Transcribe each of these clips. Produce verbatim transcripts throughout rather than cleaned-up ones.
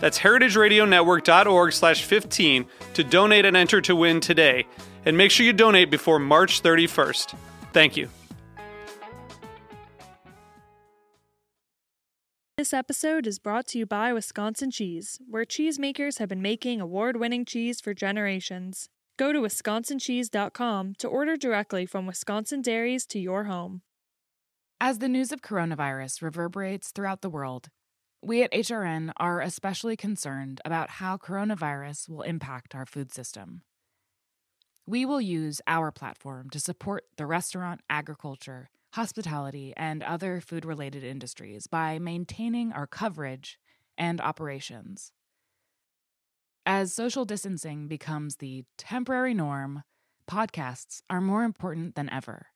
That's heritage radio network dot org slash fifteen to donate and enter to win today. And make sure you donate before March thirty-first. Thank you. This episode is brought to you by Wisconsin Cheese, where cheesemakers have been making award-winning cheese for generations. Go to wisconsin cheese dot com to order directly from Wisconsin dairies to your home. As the news of coronavirus reverberates throughout the world, we at H R N are especially concerned about how coronavirus will impact our food system. We will use our platform to support the restaurant, agriculture, hospitality, and other food-related industries by maintaining our coverage and operations. As social distancing becomes the temporary norm, podcasts are more important than ever.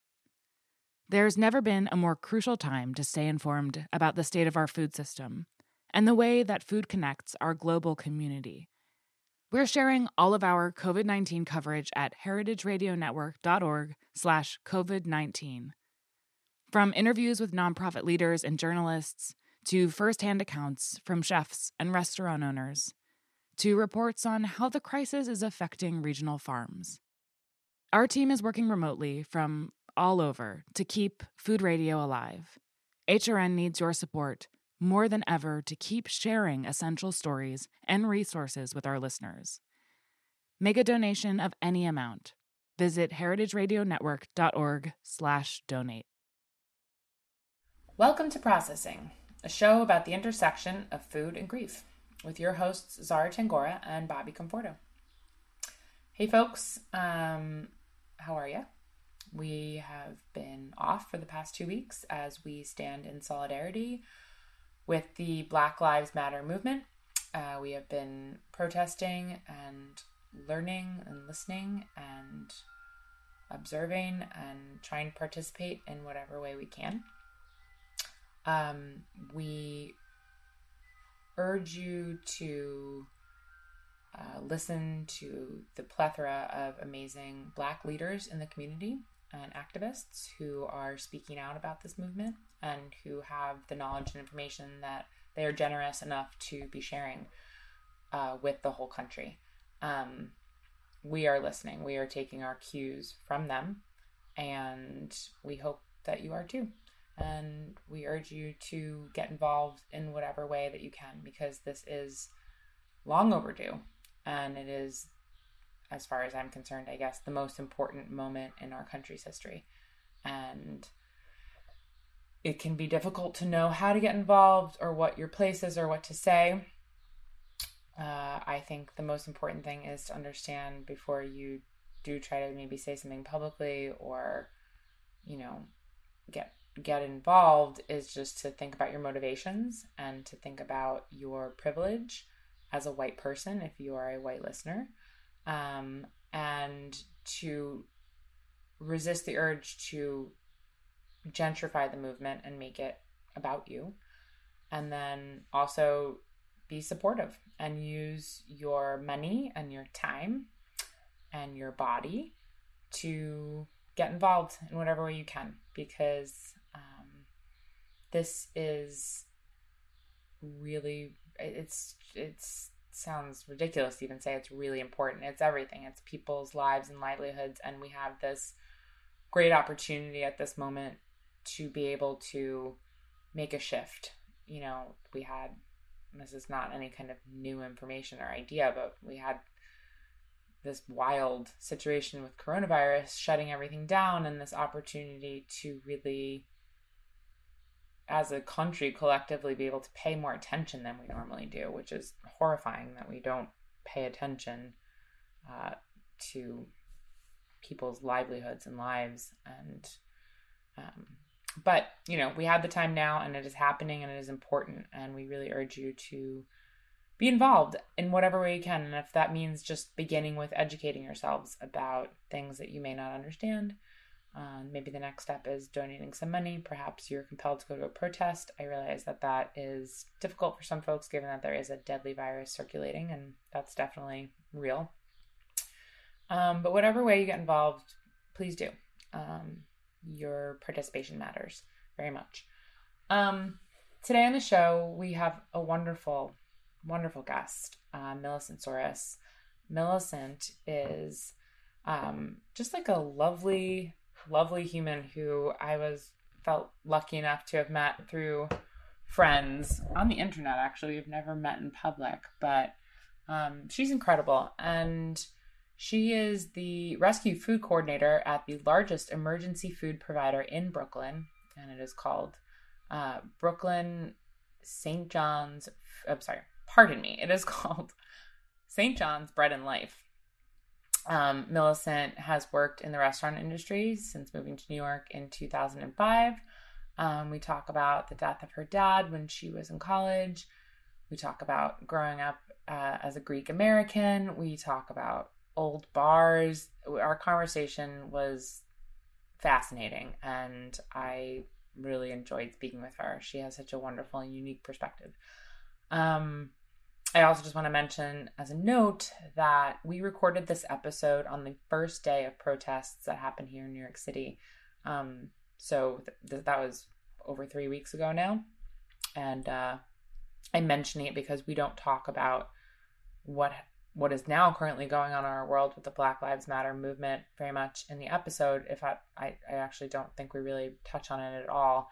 There's never been a more crucial time to stay informed about the state of our food system and the way that food connects our global community. We're sharing all of our covid nineteen coverage at heritage radio network dot org slash covid nineteen. From interviews with nonprofit leaders and journalists, to firsthand accounts from chefs and restaurant owners, to reports on how the crisis is affecting regional farms. Our team is working remotely from all over to keep food radio alive. H R N needs your support more than ever to keep sharing essential stories and resources with our listeners. Make a donation of any amount. Visit heritage radio network dot org slash donate. Welcome to Processing, a show about the intersection of food and grief, with your hosts Zara Tangora and Bobby Conforto. Hey folks, um, how are you? We have been off for the past two weeks as we stand in solidarity with the Black Lives Matter movement. Uh, we have been protesting and learning and listening and observing and trying to participate in whatever way we can. Um, we urge you to uh, listen to the plethora of amazing Black leaders in the community and activists who are speaking out about this movement and who have the knowledge and information that they are generous enough to be sharing uh, with the whole country. Um, we are listening. We are taking our cues from them, and we hope that you are too. And we urge you to get involved in whatever way that you can, because this is long overdue. And it is, as far as I'm concerned, I guess, the most important moment in our country's history. And it can be difficult to know how to get involved or what your place is or what to say. Uh, I think the most important thing is to understand before you do try to maybe say something publicly or, you know, get get involved is just to think about your motivations and to think about your privilege as a white person, if you are a white listener, um, and to resist the urge to gentrify the movement and make it about you. And then also be supportive and use your money and your time and your body to get involved in whatever way you can, because Um, this is really, it's, it's sounds ridiculous to even say it's really important. It's everything. It's people's lives and livelihoods. And we have this great opportunity at this moment to be able to make a shift. You know, we had, this is not any kind of new information or idea, but we had this wild situation with coronavirus shutting everything down, and this opportunity to really, as a country, collectively be able to pay more attention than we normally do, which is horrifying that we don't pay attention uh, to people's livelihoods and lives. And um, but, you know, we have the time now, and it is happening, and it is important, and we really urge you to be involved in whatever way you can. And if that means just beginning with educating yourselves about things that you may not understand, uh, maybe the next step is donating some money. Perhaps you're compelled to go to a protest. I realize that that is difficult for some folks, given that there is a deadly virus circulating, and that's definitely real. Um, but whatever way you get involved, please do. Um, your participation matters very much. Um, today on the show, we have a wonderful, wonderful guest, uh, Millicent Souris. Millicent is um, just like a lovely, lovely human who I was felt lucky enough to have met through friends on the internet. Actually, we've never met in public, but um, she's incredible. And she is the rescue food coordinator at the largest emergency food provider in Brooklyn, and it is called uh, Brooklyn Saint John's, I'm sorry, pardon me, it is called Saint John's Bread and Life. Um, Millicent has worked in the restaurant industry since moving to New York in two thousand five. Um, we talk about the death of her dad when she was in college. We talk about growing up uh, as a Greek American. We talk about old bars. Our conversation was fascinating, and I really enjoyed speaking with her. She has such a wonderful and unique perspective. Um, I also just want to mention as a note that we recorded this episode on the first day of protests that happened here in New York City. Um, so th- th- that was over three weeks ago now. And uh, I'm mentioning it because we don't talk about what what is now currently going on in our world with the Black Lives Matter movement very much in the episode. If I, I, I actually don't think we really touch on it at all.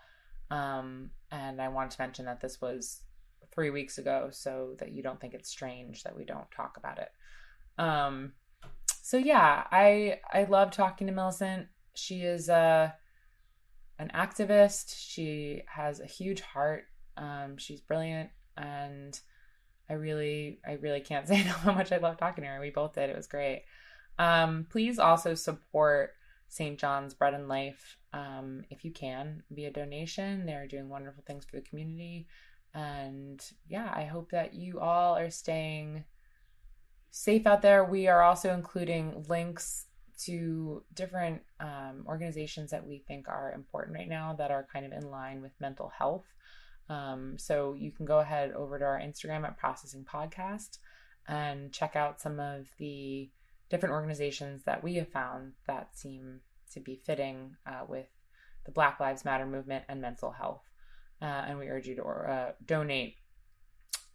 Um, and I wanted to mention that this was three weeks ago, so that you don't think it's strange that we don't talk about it. Um, so yeah, I, I love talking to Millicent. She is a, an activist. She has a huge heart. Um, she's brilliant, and I really, I really can't say how much I love talking to her. We both did. It was great. Um, please also support Saint John's Bread and Life um, if you can, via donation. They're doing wonderful things for the community. And yeah, I hope that you all are staying safe out there. We are also including links to different um, organizations that we think are important right now that are kind of in line with mental health. Um, so you can go ahead over to our Instagram at Processing Podcast and check out some of the different organizations that we have found that seem to be fitting uh, with the Black Lives Matter movement and mental health. Uh, and we urge you to uh, donate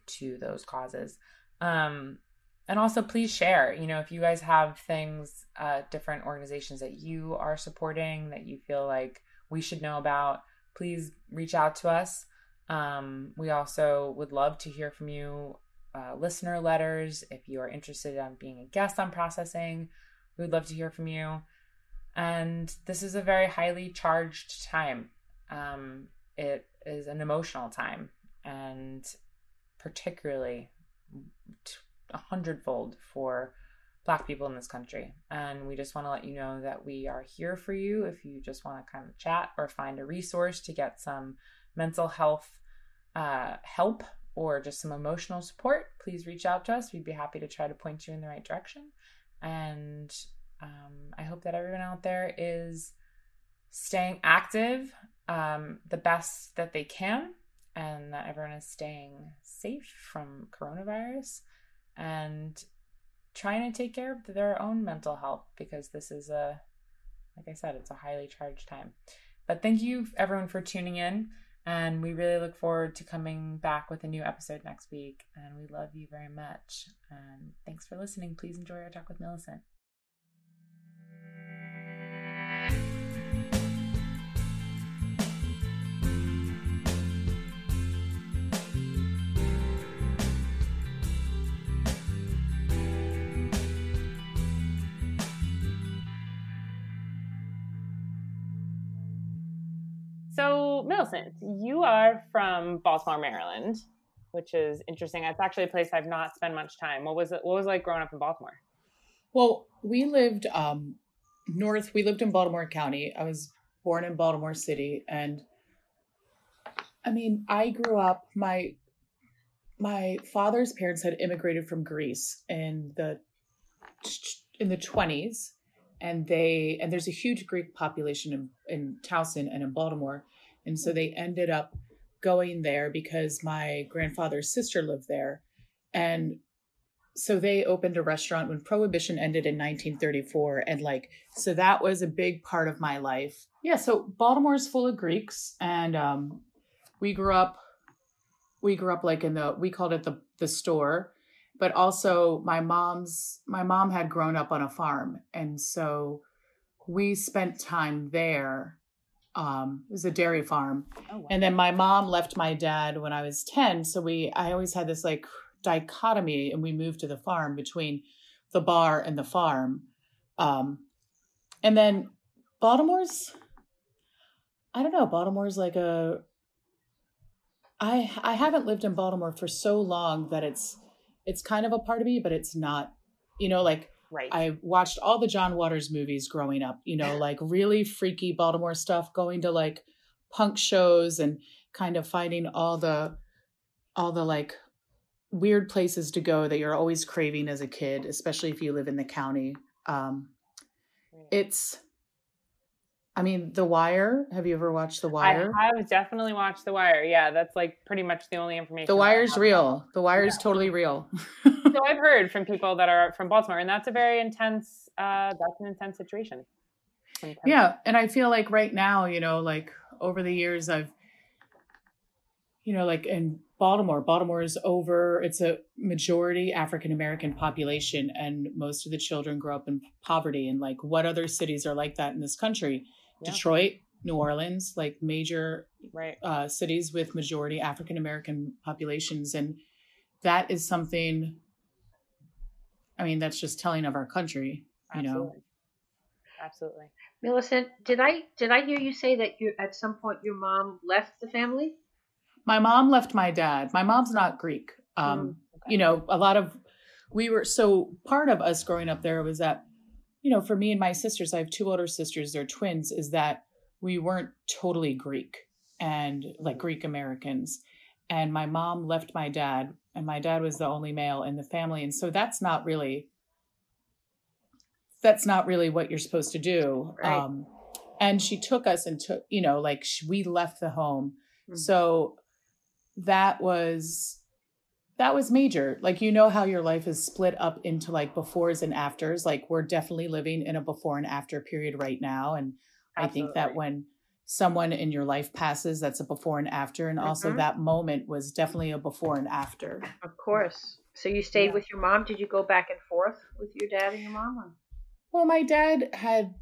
to those causes. Um, and also please share, you know, if you guys have things, uh, different organizations that you are supporting that you feel like we should know about, please reach out to us. Um, we also would love to hear from you, uh, listener letters. If you are interested in being a guest on Processing, we would love to hear from you. And this is a very highly charged time. Um, it is an emotional time, and particularly a hundredfold for Black people in this country. And we just want to let you know that we are here for you. If you just want to kind of chat or find a resource to get some mental health uh, help or just some emotional support, please reach out to us. We'd be happy to try to point you in the right direction. And um, I hope that everyone out there is staying active um, the best that they can, and that everyone is staying safe from coronavirus and trying to take care of their own mental health, because this is a, like I said, it's a highly charged time. But thank you everyone for tuning in. And we really look forward to coming back with a new episode next week. And we love you very much. And thanks for listening. Please enjoy our talk with Millicent. So, Millicent, you are from Baltimore, Maryland, which is interesting. It's actually a place I've not spent much time. What was it? What was it like growing up in Baltimore? Well, we lived um, north. We lived in Baltimore County. I was born in Baltimore City, and I mean, I grew up. My my father's parents had immigrated from Greece in the in the twenties, and they and there's a huge Greek population in, in Towson and in Baltimore, and so they ended up going there because my grandfather's sister lived there. And so they opened a restaurant when Prohibition ended in nineteen thirty-four. And like, so that was a big part of my life. Yeah. So Baltimore's full of Greeks. And um, we grew up, we grew up like in the, we called it the, the store, but also my mom's, my mom had grown up on a farm. And so we spent time there. Um, it was a dairy farm. Oh, wow. And then my mom left my dad when I was ten. So we, I always had this like dichotomy, and we moved to the farm between the bar and the farm. Um, and then Baltimore's, I don't know, Baltimore's like a, I, I haven't lived in Baltimore for so long that it's, it's kind of a part of me, but it's not, you know, like, right. I watched all the John Waters movies growing up, you know, like really freaky Baltimore stuff, going to like punk shows and kind of finding all the, all the like weird places to go that you're always craving as a kid, especially if you live in the county. Um, it's, I mean, The Wire. Have you ever watched The Wire? I have definitely watched The Wire. Yeah, that's like pretty much the only information. The Wire's real. The Wire's yeah. totally real. So I've heard from people that are from Baltimore, and that's a very intense, uh, that's an intense situation. Intense. Yeah. And I feel like right now, you know, like over the years I've, you know, like in Baltimore, Baltimore is over, it's a majority African-American population, and most of the children grow up in poverty. And like, what other cities are like that in this country? Yeah. Detroit, New Orleans, like major right. uh, cities with majority African-American populations. And that is something, I mean, that's just telling of our country, you Absolutely. know. Absolutely. Millicent, did I did I hear you say that you at some point your mom left the family? My mom left my dad. My mom's not Greek. Um, mm, okay. You know, a lot of, we were, so part of us growing up there was that, you know, for me and my sisters, I have two older sisters, they're twins, is that we weren't totally Greek and like Greek Americans. And my mom left my dad, and my dad was the only male in the family. And so that's not really, that's not really what you're supposed to do. Right. Um, and she took us and took, you know, like she, we left the home. Mm-hmm. So that was, that was major. Like, you know how your life is split up into like befores and afters. Like we're definitely living in a before and after period right now. And Absolutely. I think that when someone in your life passes, that's a before and after. And also mm-hmm. that moment was definitely a before and after. Of course. So you stayed yeah. with your mom. Did you go back and forth with your dad and your mom? Or? Well, my dad had,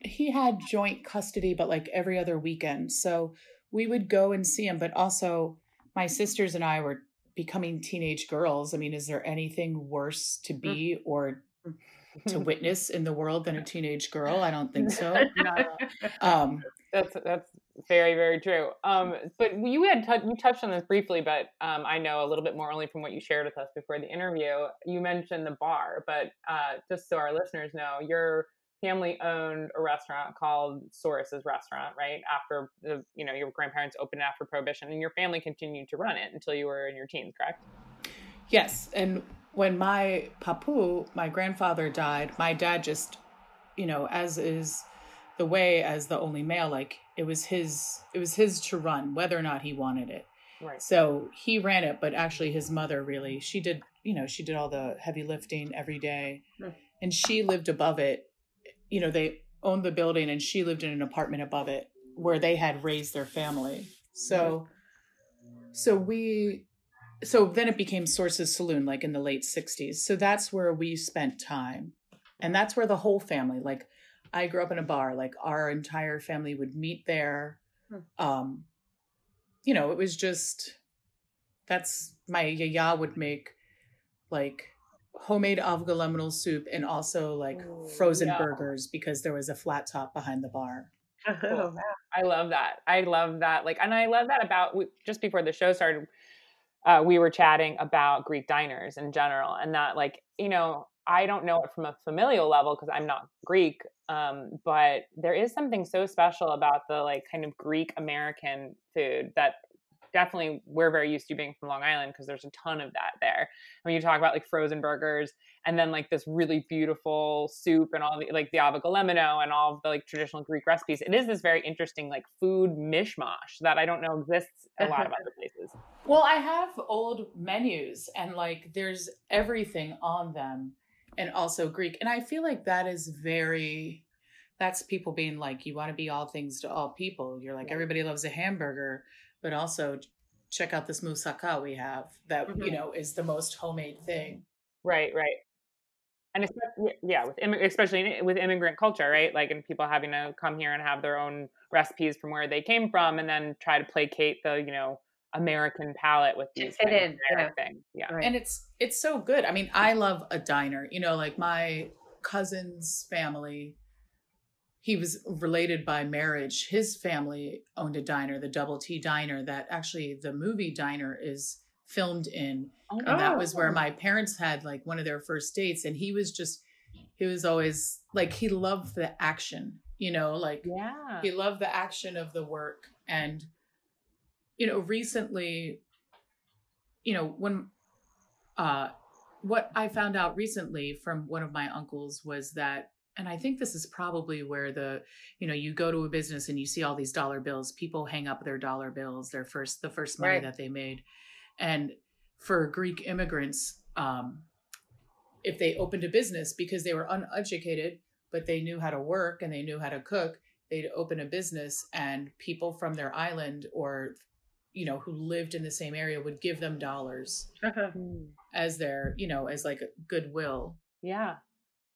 he had joint custody, but like every other weekend. So we would go and see him, but also my sisters and I were becoming teenage girls. I mean, is there anything worse to be or to witness in the world than a teenage girl? I don't think so. um, That's that's very, very true. Um, but you had t- you touched on this briefly, but um, I know a little bit more only from what you shared with us before the interview. You mentioned the bar, but uh, just so our listeners know, your family owned a restaurant called Souris' Restaurant, right? After the, you know, your grandparents opened after Prohibition, and your family continued to run it until you were in your teens, correct? Yes, and when my papu, my grandfather, died, my dad just, you know, as is the way as the only male, like it was his, it was his to run whether or not he wanted it. Right. So he ran it, but actually his mother really, she did, you know, she did all the heavy lifting every day mm. and she lived above it. You know, they owned the building and she lived in an apartment above it where they had raised their family. So, mm. so we, so then it became Souris' Saloon, like in the late sixties. So that's where we spent time. And that's where the whole family, like, I grew up in a bar, like our entire family would meet there. Um, you know, it was just, that's my yaya would make like homemade avga lemonal soup and also like frozen yeah. burgers because there was a flat top behind the bar. Cool. Oh, wow. I love that. I love that. Like, and I love that about, we, just before the show started, uh, we were chatting about Greek diners in general, and that, like, you know, I don't know it from a familial level because I'm not Greek, um, but there is something so special about the, like, kind of Greek American food that definitely we're very used to being from Long Island, because there's a ton of that there. I mean, you talk about, like, frozen burgers, and then, like, this really beautiful soup, and all the, like, the avagalemeno and all the, like, traditional Greek recipes. It is this very interesting, like, food mishmash that I don't know exists a lot of other places. Well, I have old menus, and, like, there's everything on them. And also Greek. And I feel like that is very, that's people being like, you want to be all things to all people. You're like, everybody loves a hamburger, but also check out this moussaka we have that, mm-hmm. you know, is the most homemade thing. Right, right. And especially, yeah, with, especially with immigrant culture, right? Like, and people having to come here and have their own recipes from where they came from, and then try to placate the, you know, American palate with these it things. Is, yeah. Things. Yeah. Right. And it's it's so good. I mean, I love a diner. You know, like, my cousin's family, he was related by marriage. His family owned a diner, the Double T Diner, that actually the movie Diner is filmed in. Oh, and that was where my parents had, like, one of their first dates. And he was just, he was always like, he loved the action, you know, like, yeah. he loved the action of the work. And you know, recently, you know, when, uh, what I found out recently from one of my uncles was that, and I think this is probably where the, you know, you go to a business and you see all these dollar bills, people hang up their dollar bills, their first, the first money right. that they made. And for Greek immigrants, um, if they opened a business because they were uneducated, but they knew how to work and they knew how to cook, they'd open a business, and people from their island, or you know, who lived in the same area, would give them dollars uh-huh. as their, you know, as like goodwill. Yeah.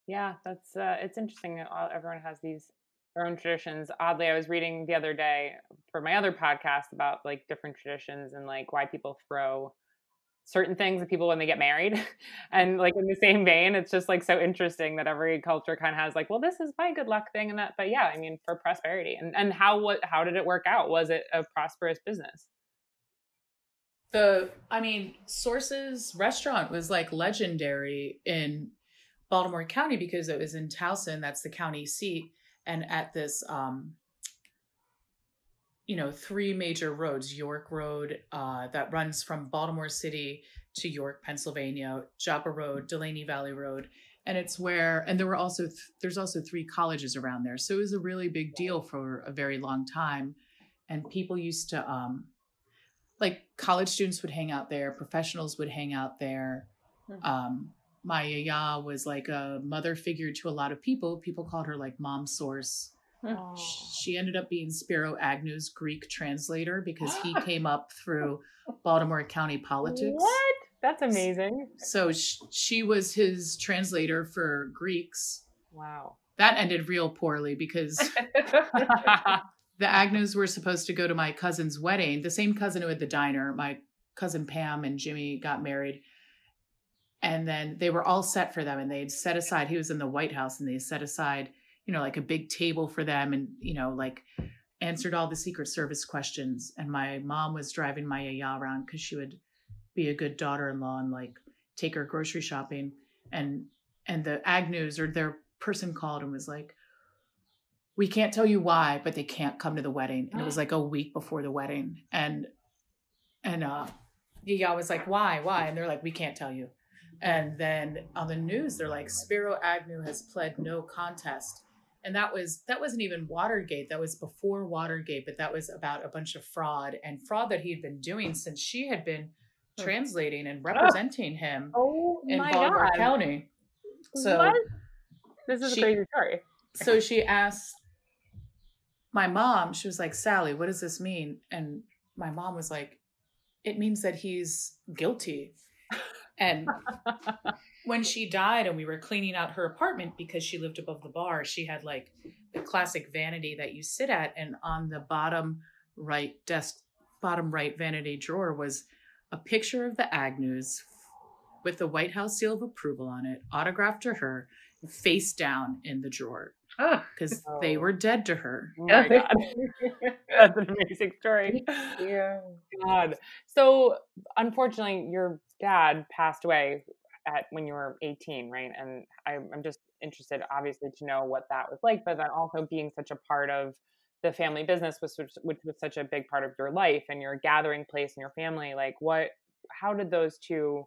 Yeah. That's, uh, it's interesting that all, everyone has these, their own traditions. Oddly, I was reading the other day for my other podcast about, like, different traditions and, like, why people throw certain things at people when they get married. And, like, in the same vein, it's just, like, so interesting that every culture kind of has, like, well, this is my good luck thing and that, but yeah, I mean, for prosperity. And, and how, what, how did it work out? Was it a prosperous business? The, I mean, Souris' restaurant was, like, legendary in Baltimore County because it was in Towson. That's the county seat. And at this, um, you know, three major roads, York Road, uh, that runs from Baltimore City to York, Pennsylvania, Joppa Road, Delaney Valley Road. And it's where, and there were also, th- there's also three colleges around there. So it was a really big deal for a very long time. And people used to, um, like, college students would hang out there. Professionals would hang out there. Mm-hmm. Um, my yaya was like a mother figure to a lot of people. People called her, like, Mom Souris. Mm-hmm. She ended up being Spiro Agnew's Greek translator because he came up through Baltimore County politics. What? That's amazing. So she, she was his translator for Greeks. Wow. That ended real poorly because... the Agnews were supposed to go to my cousin's wedding, the same cousin who had the diner. My cousin Pam and Jimmy got married, and then they were all set for them, and they had set aside, he was in the White House, and they set aside, you know, like a big table for them, and, you know, like, answered all the Secret Service questions. And my mom was driving my yaya around because she would be a good daughter-in-law and, like, take her grocery shopping. And, and the Agnews, or their person, called and was like, we can't tell you why, but they can't come to the wedding. And it was like a week before the wedding. And, and, uh, Yaya was like, why, why? And they're like, we can't tell you. And then on the news, they're like, Spiro Agnew has pled no contest. And that was, that wasn't even Watergate. That was before Watergate, but that was about a bunch of fraud and fraud that he had been doing since she had been translating and representing him oh, in Baltimore God. County. So what? This is she, a crazy story. So she asked my mom, she was like, Sally, what does this mean? And my mom was like, it means that he's guilty. And when she died and we were cleaning out her apartment because she lived above the bar, she had like the classic vanity that you sit at. And on the bottom right desk, bottom right vanity drawer was a picture of the Agnews with the White House seal of approval on it, autographed to her, face down in the drawer. because oh. they were dead to her. Oh my God. That's an amazing story. Yeah. God. So unfortunately, your dad passed away at when you were eighteen, right? And I, I'm just interested, obviously, to know what that was like, but then also being such a part of the family business, was which, which was such a big part of your life and your gathering place and your family. Like, what? How did those two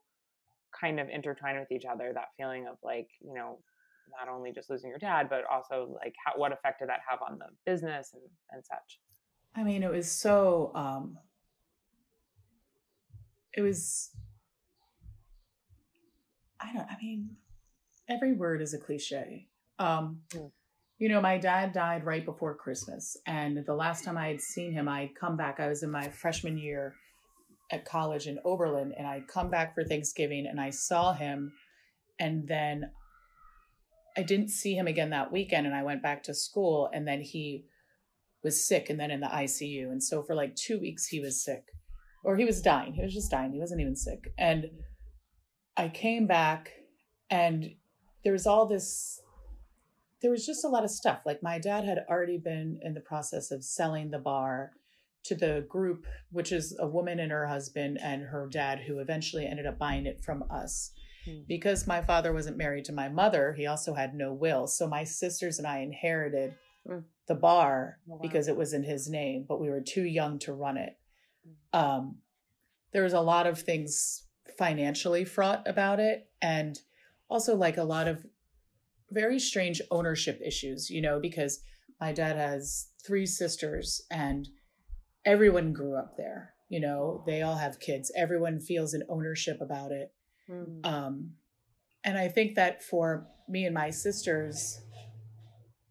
kind of intertwine with each other? That feeling of like, you know, not only just losing your dad, but also like how, what effect did that have on the business and, and such? I mean, it was so, um, it was, I don't, I mean, every word is a cliche. Um, mm. You know, my dad died right before Christmas. And the last time I had seen him, I'd come back, I was in my freshman year at college in Oberlin, and I'd come back for Thanksgiving and I saw him, and then I didn't see him again that weekend, and I went back to school, and then he was sick and then in the I C U. And so for like two weeks, he was sick, or he was dying. He was just dying. He wasn't even sick. And I came back, and there was all this, there was just a lot of stuff. Like, my dad had already been in the process of selling the bar to the group, which is a woman and her husband and her dad, who eventually ended up buying it from us. Because my father wasn't married to my mother, he also had no will. So my sisters and I inherited mm. the bar oh, wow. because it was in his name, but we were too young to run it. Um, there was a lot of things financially fraught about it, and also like a lot of very strange ownership issues, you know, because my dad has three sisters and everyone grew up there. You know, they all have kids. Everyone feels an ownership about it. Mm-hmm. Um, and I think that for me and my sisters,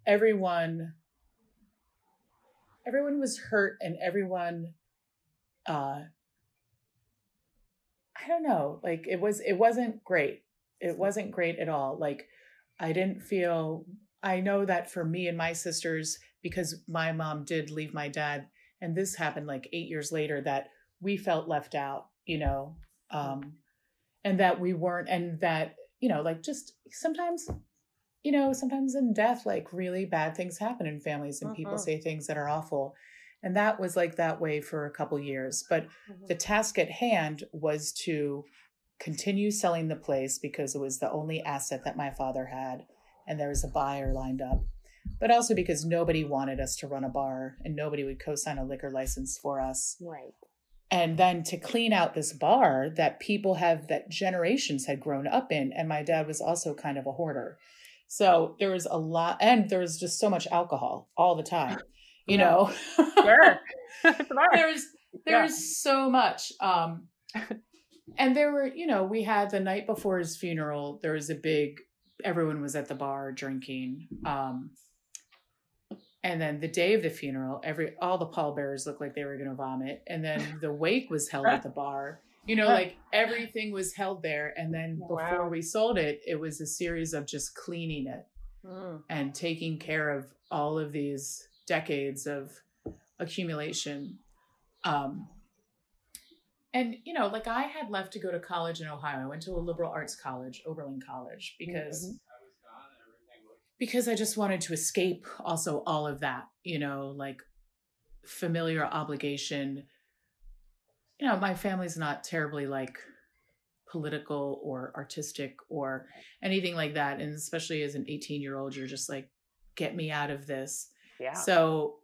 everyone, everyone was hurt, and everyone, uh, I don't know, like it was, it wasn't great. It wasn't great at all. Like, I didn't feel, I know that for me and my sisters, because my mom did leave my dad, and this happened like eight years later, that we felt left out, you know, um, mm-hmm. and that we weren't, and that, you know, like just sometimes, you know, sometimes in death, like really bad things happen in families, and uh-huh. people say things that are awful. And that was like that way for a couple years. But uh-huh. the task at hand was to continue selling the place, because it was the only asset that my father had, and there was a buyer lined up. But also because nobody wanted us to run a bar, and nobody would co-sign a liquor license for us. Right. And then to clean out this bar that people have, that generations had grown up in. And my dad was also kind of a hoarder. So there was a lot, and there was just so much alcohol all the time, you yeah. know, sure. there's, there's yeah. so much. Um, and there were, you know, we had the night before his funeral, there was a big, everyone was at the bar drinking, um, and then the day of the funeral, every all the pallbearers looked like they were going to vomit. And then the wake was held at the bar. You know, like everything was held there. And then before wow. we sold it, it was a series of just cleaning it mm. and taking care of all of these decades of accumulation. Um, and, you know, like I had left to go to college in Ohio. I went to a liberal arts college, Oberlin College, because... Mm-hmm. Because I just wanted to escape also all of that, you know, like familiar obligation. You know, my family's not terribly like political or artistic or anything like that. And especially as an eighteen year old, you're just like, get me out of this. Yeah. So,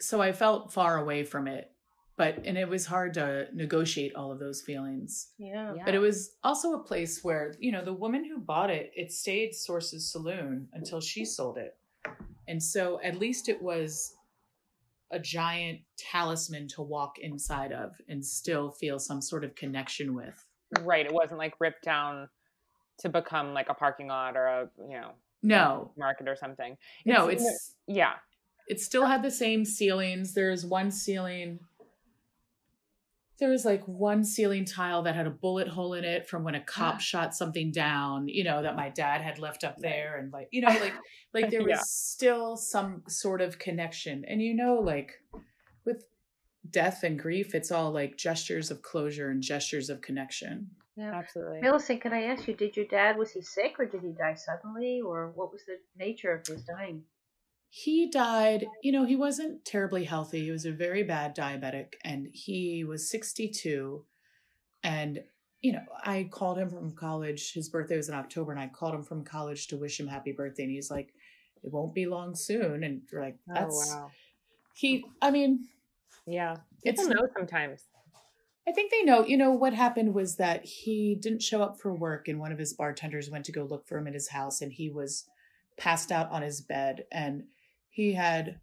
so I felt far away from it, but, and it was hard to negotiate all of those feelings. Yeah. yeah. But it was also a place where, you know, the woman who bought it, it stayed Souris' Saloon until she sold it. And so at least it was a giant talisman to walk inside of and still feel some sort of connection with. Right. It wasn't like ripped down to become like a parking lot or a, you know, no market or something. It's, no, it's, yeah. It still had the same ceilings. There's one ceiling... There was like one ceiling tile that had a bullet hole in it from when a cop yeah. shot something down, you know, that my dad had left up there. And like, you know, like, like there was yeah. still some sort of connection. And, you know, like with death and grief, it's all like gestures of closure and gestures of connection. Yeah. Absolutely. Millicent, can I ask you, did your dad, was he sick or did he die suddenly, or what was the nature of his dying? He died, you know, he wasn't terribly healthy. He was a very bad diabetic and he was sixty-two. And, you know, I called him from college. His birthday was in October and I called him from college to wish him happy birthday. And he's like, it won't be long soon. And you're like, that's, oh, wow. he, I mean, yeah, people know sometimes. I think they know, you know, what happened was that he didn't show up for work and one of his bartenders went to go look for him at his house and he was passed out on his bed and he had,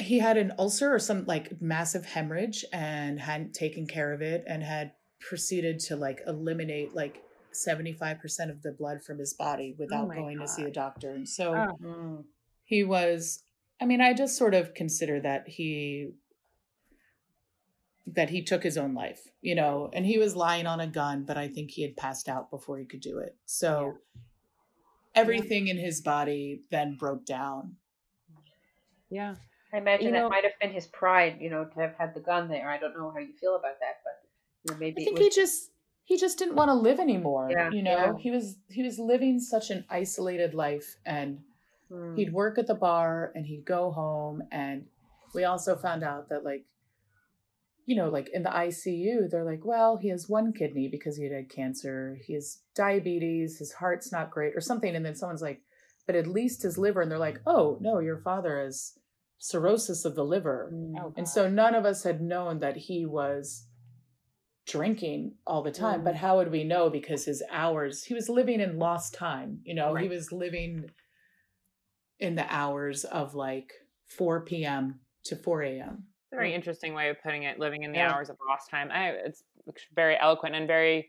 he had an ulcer or some like massive hemorrhage and hadn't taken care of it and had proceeded to like eliminate like seventy-five percent of the blood from his body without oh going God. to see a doctor. And so oh. he was, I mean, I just sort of consider that he that he took his own life, you know, and he was lying on a gun, but I think he had passed out before he could do it. So yeah. everything yeah. in his body then broke down. Yeah. I imagine you that know, might have been his pride, you know, to have had the gun there. I don't know how you feel about that, but you know, maybe I think was... he just, he just didn't want to live anymore. Yeah, you know, yeah. he was, he was living such an isolated life and mm. he'd work at the bar and he'd go home. And we also found out that like, you know, like in the I C U, they're like, well, he has one kidney because he had cancer. He has diabetes. His heart's not great or something. And then someone's like, but at least his liver. And they're like, oh, no, your father has cirrhosis of the liver. Oh, and so none of us had known that he was drinking all the time. Mm. But how would we know? Because his hours, he was living in lost time. You know, right. he was living in the hours of like four p.m. to four a.m. Very interesting way of putting it, living in the yeah. hours of lost time. I, it's very eloquent and very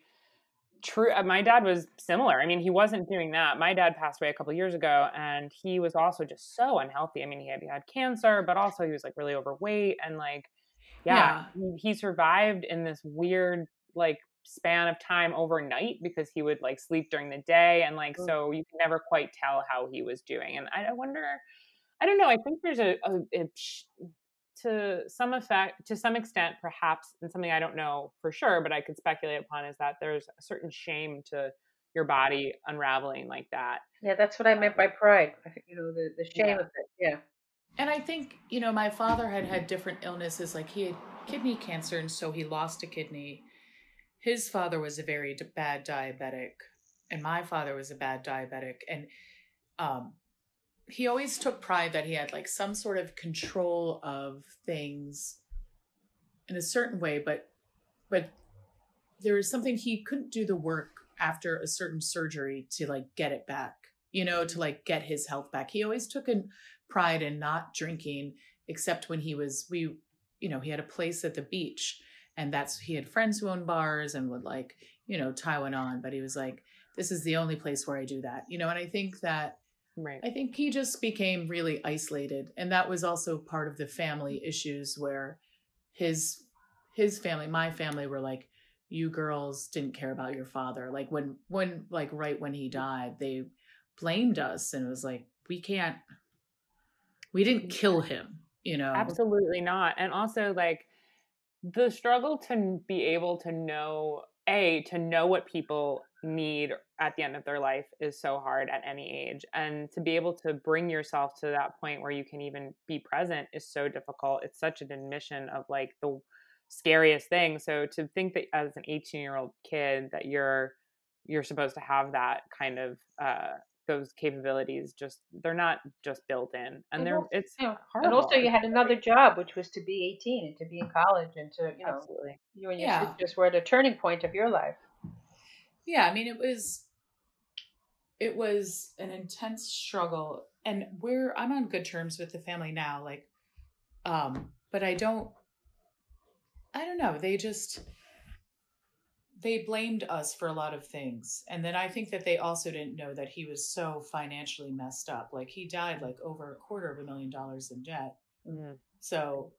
true. My dad was similar. I mean, he wasn't doing that. My dad passed away a couple of years ago, and he was also just so unhealthy. I mean, he had, he had cancer, but also he was, like, really overweight. And, like, yeah, yeah. He, he survived in this weird, like, span of time overnight because he would, like, sleep during the day. And, like, mm-hmm. so you can never quite tell how he was doing. And I, I wonder – I don't know. I think there's a, a – a, to some effect, to some extent, perhaps, and something I don't know for sure, but I could speculate upon is that there's a certain shame to your body unraveling like that. Yeah, that's what I meant by pride. You know, the, the shame yeah. of it. Yeah. And I think, you know, my father had had different illnesses. Like he had kidney cancer, and so he lost a kidney. His father was a very bad diabetic, and my father was a bad diabetic, and um. he always took pride that he had like some sort of control of things in a certain way, but, but there was something he couldn't do the work after a certain surgery to like get it back, you know, to like get his health back. He always took in pride in not drinking, except when he was, we, you know, he had a place at the beach and that's, he had friends who owned bars and would like, you know, tie one on, but he was like, this is the only place where I do that, you know? And I think that, Right. I think he just became really isolated. And that was also part of the family issues where his, his family, my family were like, you girls didn't care about your father. Like when, when, like right when he died, they blamed us and it was like, we can't, we didn't kill him, you know? Absolutely not. And also like the struggle to be able to know, A, to know what people need at the end of their life is so hard at any age. And to be able to bring yourself to that point where you can even be present is so difficult. It's such an admission of like the scariest thing. So to think that as an eighteen year old kid that you're, you're supposed to have that kind of, uh, those capabilities, just, they're not just built in and they're, it's yeah. hard. And also you had another job, which was to be eighteen and to be in college and to, you know, Absolutely. you and your yeah. sisters were at a turning point of your life. Yeah, I mean, it was, it was an intense struggle and we're, I'm on good terms with the family now, like, um, but I don't, I don't know. They just, they blamed us for a lot of things. And then I think that they also didn't know that he was so financially messed up. Like he died like over a quarter of a million dollars in debt. Mm-hmm. So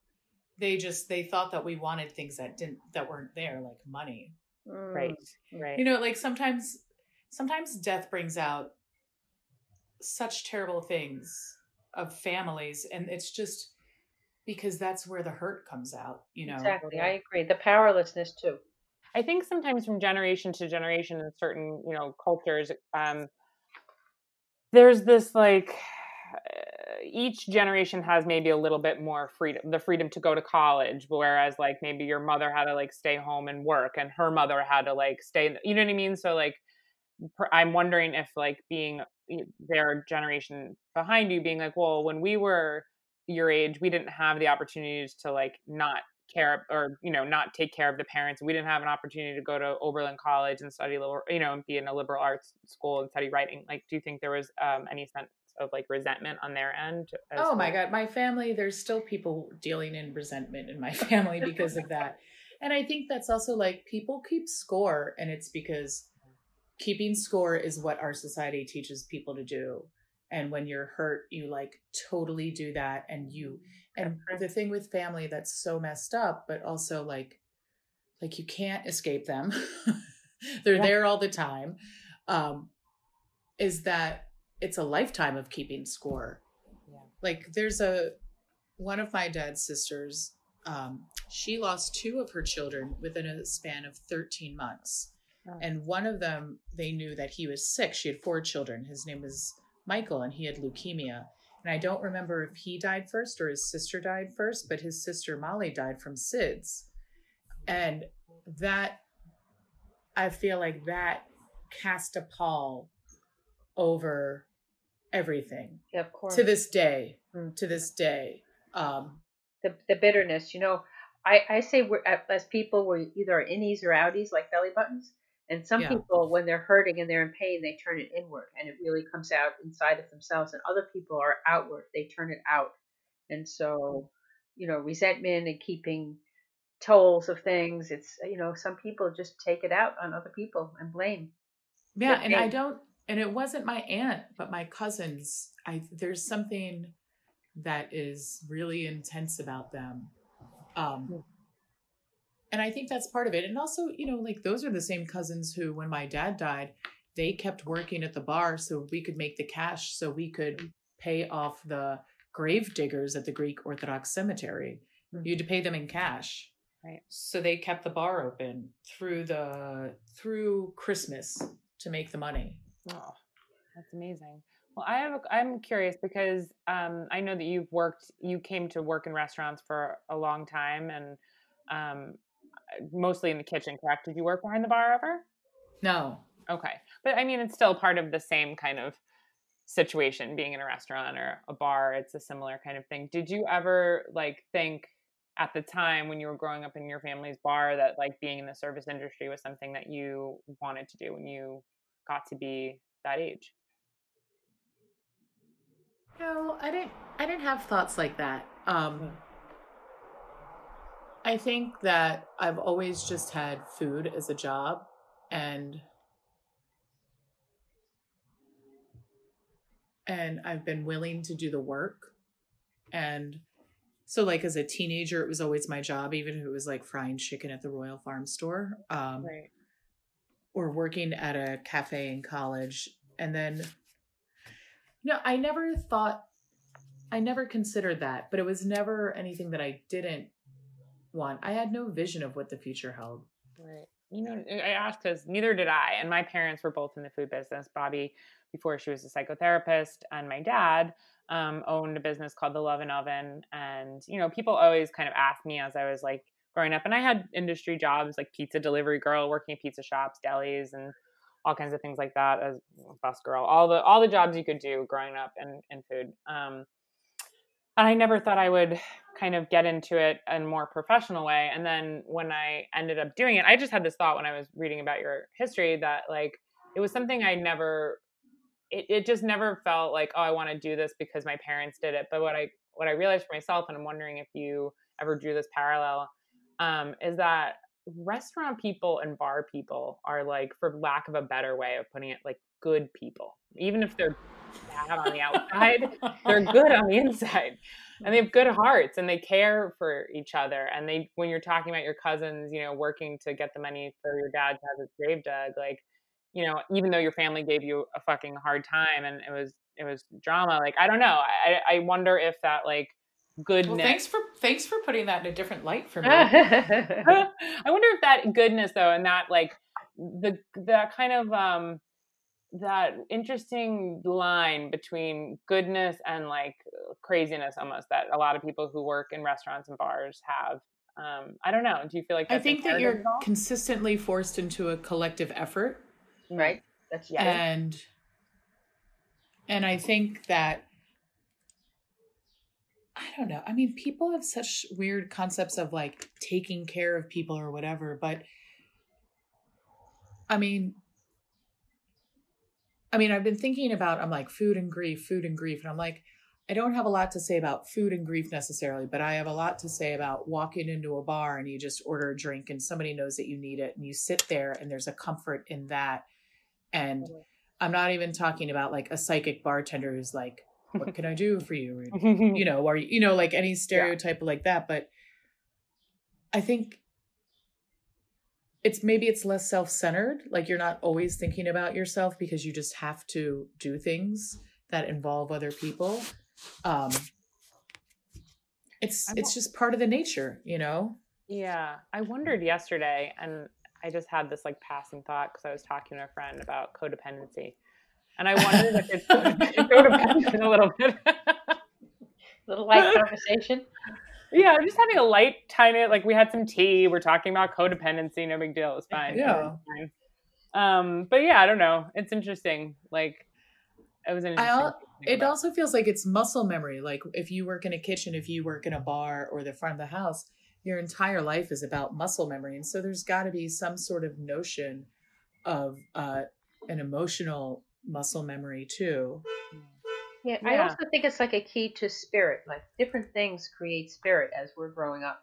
they just, they thought that we wanted things that didn't, that weren't there, like money. Right. Right. You know, like sometimes, sometimes death brings out such terrible things of families. And it's just because that's where the hurt comes out, you know? Exactly. I agree. The powerlessness too. I think sometimes from generation to generation in certain, you know, cultures, um, there's this like, uh, each generation has maybe a little bit more freedom, the freedom to go to college. Whereas like maybe your mother had to like stay home and work, and her mother had to like stay, you know what I mean? So like, I'm wondering if like being their generation behind you being like, well, when we were your age, we didn't have the opportunities to like not care or, you know, not take care of the parents. We didn't have an opportunity to go to Oberlin College and study, you know, and be in a liberal arts school and study writing. Like, do you think there was um, any sense of like resentment on their end? Oh well? My God, my family, there's still people dealing in resentment in my family because of that. And I think that's also like people keep score, and it's because keeping score is what our society teaches people to do. And when you're hurt, you like totally do that. And you, and the thing with family that's so messed up, but also like, like you can't escape them. They're yeah. there all the time. Um, is that it's a lifetime of keeping score. Yeah. Like there's a, one of my dad's sisters, um, she lost two of her children within a span of thirteen months. Oh. And one of them, they knew that he was sick. She had four children. His name was Michael, and he had leukemia. And I don't remember if he died first or his sister died first, but his sister Molly died from S I D S. And that, I feel like that cast a pall over everything. Yeah, of course. To this day, to this day. Um, the, the bitterness, you know, I, I say we're, as people, we're either innies or outies, like belly buttons. And some yeah. people, when they're hurting and they're in pain, they turn it inward, and it really comes out inside of themselves. And other people are outward. They turn it out. And so, you know, resentment and keeping tolls of things. It's, you know, some people just take it out on other people and blame. Yeah. And I don't, and it wasn't my aunt, but my cousins, I, there's something that is really intense about them. Um, yeah. And I think that's part of it. And also, you know, like those are the same cousins who, when my dad died, they kept working at the bar so we could make the cash so we could pay off the grave diggers at the Greek Orthodox cemetery. Mm-hmm. You had to pay them in cash. Right. So they kept the bar open through the through Christmas to make the money. Oh, that's amazing. Well, I have a, I'm curious because um, I know that you've worked, you came to work in restaurants for a long time, and um, mostly in the kitchen, correct? Did you work behind the bar ever? No. Okay. But I mean, it's still part of the same kind of situation, being in a restaurant or a bar. It's a similar kind of thing. Did you ever like think at the time when you were growing up in your family's bar that like being in the service industry was something that you wanted to do when you got to be that age? No, I didn't, I didn't have thoughts like that. Um, mm-hmm. I think that I've always just had food as a job, and and I've been willing to do the work. And so like as a teenager, it was always my job, even if it was like frying chicken at the Royal Farm Store, um, right. or working at a cafe in college. And then, no, I never thought, I never considered that, but it was never anything that I didn't want. I had no vision of what the future held. Right. You know, I asked because neither did I. And my parents were both in the food business. Bobby, before she was a psychotherapist, and my dad um, owned a business called the Love and Oven. And, you know, people always kind of asked me as I was like growing up, and I had industry jobs like pizza delivery girl, working at pizza shops, delis, and all kinds of things like that, as a bus girl, all the, all the jobs you could do growing up in, in food. Um, And I never thought I would kind of get into it in a more professional way. And then when I ended up doing it, I just had this thought when I was reading about your history that like, it was something I never, it, it just never felt like, oh, I want to do this because my parents did it. But what I, what I realized for myself, and I'm wondering if you ever drew this parallel, um, is that restaurant people and bar people are like, for lack of a better way of putting it, like good people, even if they're bad on the outside, they're good on the inside, and they have good hearts, and they care for each other. And they, when you're talking about your cousins, you know, working to get the money for your dad to have his grave dug, like, you know, even though your family gave you a fucking hard time and it was, it was drama. Like, I don't know. I, I wonder if that like goodness. Well, thanks for thanks for putting that in a different light for me. I wonder if that goodness though, and that like the that kind of um that interesting line between goodness and like craziness almost that a lot of people who work in restaurants and bars have. Um, I don't know. Do you feel like that's I think that you're consistently forced into a collective effort, right? That's yeah. And and I think that I don't know. I mean, people have such weird concepts of like taking care of people or whatever, but I mean, I mean, I've been thinking about I'm like food and grief, food and grief, and I'm like, I don't have a lot to say about food and grief necessarily, but I have a lot to say about walking into a bar and you just order a drink and somebody knows that you need it and you sit there and there's a comfort in that. And I'm not even talking about like a psychic bartender who's like, what can I do for you? Or, you know, or, you know, like any stereotype yeah. like that. But I think it's maybe it's less self-centered. Like you're not always thinking about yourself because you just have to do things that involve other people. Um, it's it's just part of the nature, you know? Yeah. I wondered yesterday, and I just had this like passing thought because I was talking to a friend about codependency. And I wondered if it's codependent a little bit. A little light conversation. Yeah, just having a light, tiny, like we had some tea, we're talking about codependency, no big deal, it's fine. Yeah. It fine. Um, but yeah, I don't know. It's interesting. Like, it was an interesting It about. Also feels like it's muscle memory. Like if you work in a kitchen, if you work in a bar or the front of the house, your entire life is about muscle memory. And so there's got to be some sort of notion of uh, an emotional muscle memory too. Yeah, yeah. I also think it's like a key to spirit. Like different things create spirit as we're growing up.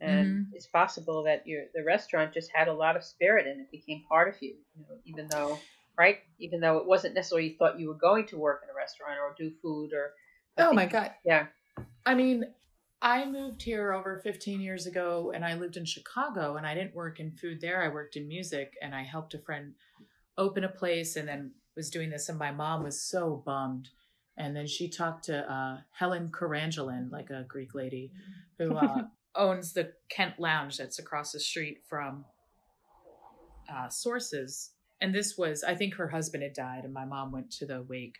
And mm-hmm. it's possible that your the restaurant just had a lot of spirit and it became part of you, you know, even though... Right? Even though it wasn't necessarily you thought you were going to work in a restaurant or do food or... I oh think, my God. Yeah. I mean, I moved here over fifteen years ago and I lived in Chicago and I didn't work in food there. I worked in music and I helped a friend open a place and then was doing this. And my mom was so bummed. And then she talked to uh, Helen Karangelin, like a Greek lady who uh, owns the Kent Lounge that's across the street from uh, Souris'. And this was, I think her husband had died and my mom went to the wake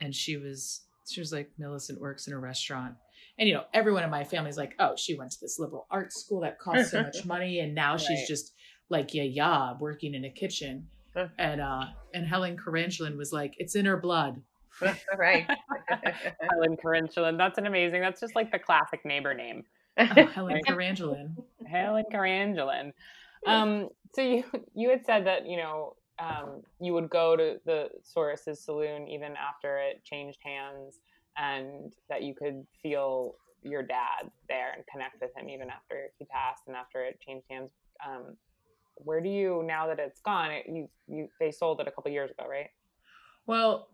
and she was, she was like, Millicent works in a restaurant. And, you know, everyone in my family's like, oh, she went to this liberal arts school that cost so much money. And now right. she's just like, yeah, yeah, working in a kitchen. and, uh, and Helen Karangelin was like, it's in her blood. Right. Helen Karangelin. That's an amazing, that's just like the classic neighbor name. Oh, Helen Karangelin. Helen Karangelin. Um, so you, you had said that, you know, um, you would go to the Souris' Saloon even after it changed hands and that you could feel your dad there and connect with him even after he passed and after it changed hands. Um, where do you, now that it's gone, it, you, you, they sold it a couple years ago, right? Well,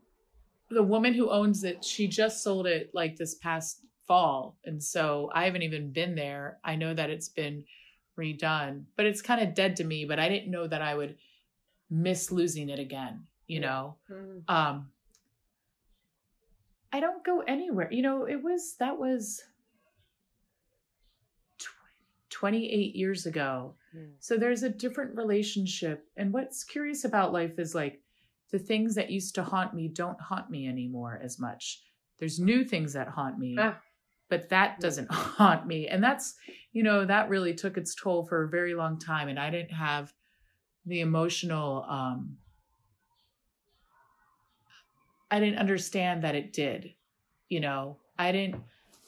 the woman who owns it, she just sold it like this past fall. And so I haven't even been there. I know that it's been redone, but it's kind of dead to me, but I didn't know that I would miss losing it again, you know? Mm-hmm. Um, I don't go anywhere. You know, it was, that was twenty-eight years ago. Mm. So there's a different relationship. And what's curious about life is like the things that used to haunt me don't haunt me anymore as much. There's new things that haunt me. Ah. But that doesn't haunt me. And that's, you know, that really took its toll for a very long time. And I didn't have the emotional, um, I didn't understand that it did, you know, I didn't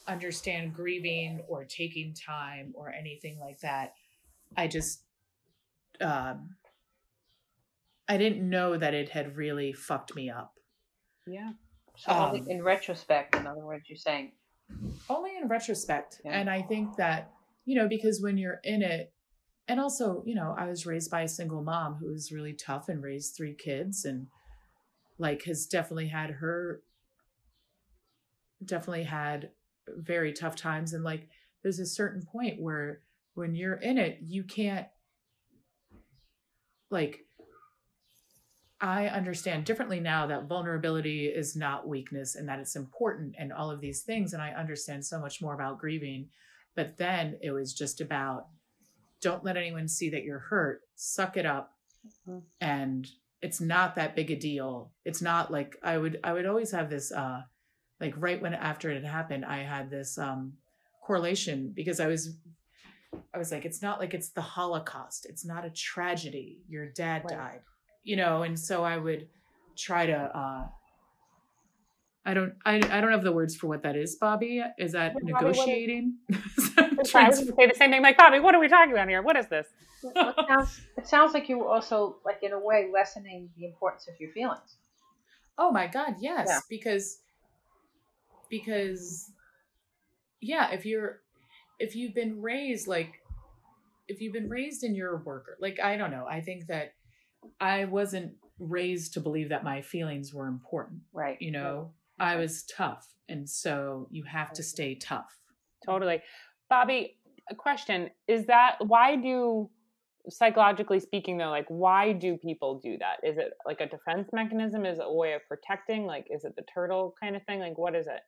understand grieving or taking time or anything like that. I just, um, I didn't know that it had really fucked me up. Yeah. So um, in retrospect, in other words, you're saying. Only in retrospect. Yeah. And I think that, you know, because when you're in it, and also, you know, I was raised by a single mom who was really tough and raised three kids and like has definitely had her, definitely had very tough times. And like, there's a certain point where when you're in it, you can't like, I understand differently now that vulnerability is not weakness and that it's important and all of these things. And I understand so much more about grieving. But then it was just about, don't let anyone see that you're hurt, suck it up. Mm-hmm. And it's not that big a deal. It's not like, I would, I would always have this, uh, like right when, after it had happened, I had this um, correlation because I was, I was like, it's not like it's the Holocaust. It's not a tragedy. Your dad right. died. You know, and so I would try to, uh, I don't, I, I don't have the words for what that is, Bobby. Is that Bobby, negotiating? Is that I was going to say the same thing, like, Bobby, what are we talking about here? What is this? Well, it, sounds, it sounds like you were also, like, in a way, lessening the importance of your feelings. Oh my God, yes. Yeah. Because, because, yeah, if you're, if you've been raised, like, if you've been raised in your worker, like, I don't know, I think that I wasn't raised to believe that my feelings were important. Right. You know, right. I was tough. And so you have to stay tough. Totally. Bobby, a question. Is that, why do, psychologically speaking though, like why do people do that? Is it like a defense mechanism? Is it a way of protecting? Like, is it the turtle kind of thing? Like, what is it?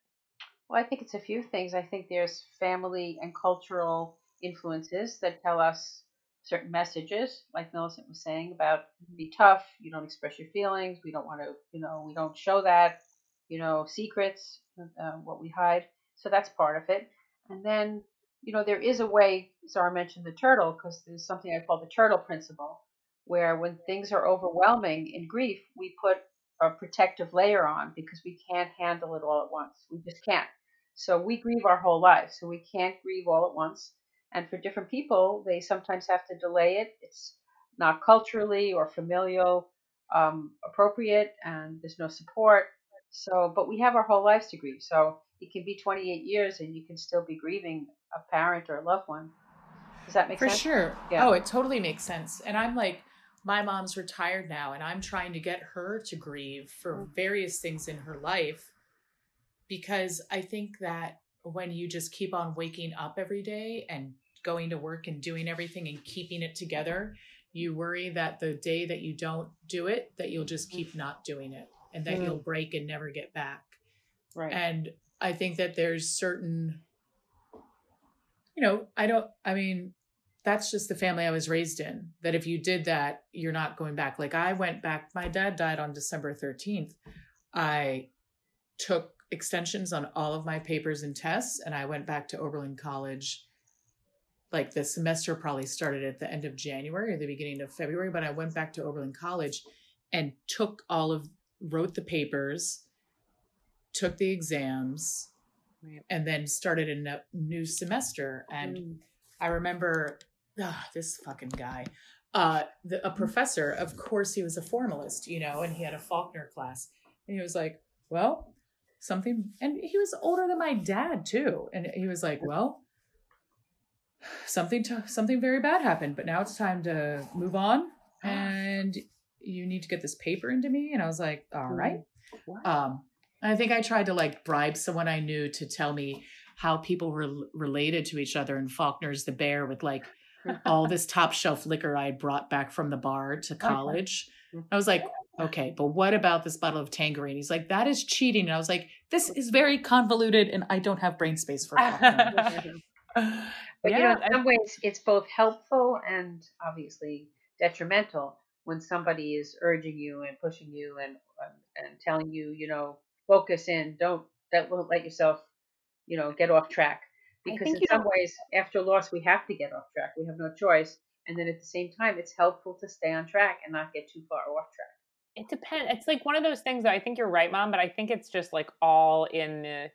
Well, I think it's a few things. I think there's family and cultural influences that tell us certain messages, like Millicent was saying, about be tough, you don't express your feelings, we don't want to, you know, we don't show that, you know, secrets, uh, what we hide. So that's part of it. And then, you know, there is a way, Zara mentioned the turtle, because there's something I call the turtle principle, where when things are overwhelming in grief, we put a protective layer on because we can't handle it all at once. We just can't. So we grieve our whole life, so we can't grieve all at once. And for different people, they sometimes have to delay it. It's not culturally or familial um, appropriate, and there's no support. So, but we have our whole lives to grieve. So it can be twenty-eight years and you can still be grieving a parent or a loved one. Does that make for sense? For sure. Yeah. Oh, it totally makes sense. And I'm like, my mom's retired now and I'm trying to get her to grieve for various things in her life, because I think that when you just keep on waking up every day and going to work and doing everything and keeping it together, you worry that the day that you don't do it, that you'll just keep not doing it and that mm. you'll break and never get back. Right. And I think that there's certain, you know, I don't, I mean, that's just the family I was raised in, that if you did that, you're not going back. Like I went back, my dad died on December thirteenth. I took extensions on all of my papers and tests. And I went back to Oberlin College. Like the semester probably started at the end of January or the beginning of February, but I went back to Oberlin College and took all of, wrote the papers, took the exams, right. and then started a new semester. And mm. I remember oh, this fucking guy, uh, the, a professor, of course he was a formalist, you know, and he had a Faulkner class and he was like, well, something, and he was older than my dad too, and he was like, well, something t- something very bad happened, but now it's time to move on and you need to get this paper into me. And I was like, all right. What? um I think I tried to like bribe someone I knew to tell me how people were related to each other in Faulkner's The Bear with like all this top shelf liquor I brought back from the bar to college. Okay. I was like, okay, but what about this bottle of Tanqueray? He's like, that is cheating. And I was like, this is very convoluted and I don't have brain space for it. But yeah, you know, in some ways it's both helpful and obviously detrimental when somebody is urging you and pushing you and and telling you, you know, focus in, don't, that won't let yourself, you know, get off track. Because in some know. ways, after loss, we have to get off track. We have no choice. And then at the same time, it's helpful to stay on track and not get too far off track. It depends. It's like one of those things that I think you're right, Mom, but I think it's just like all in the,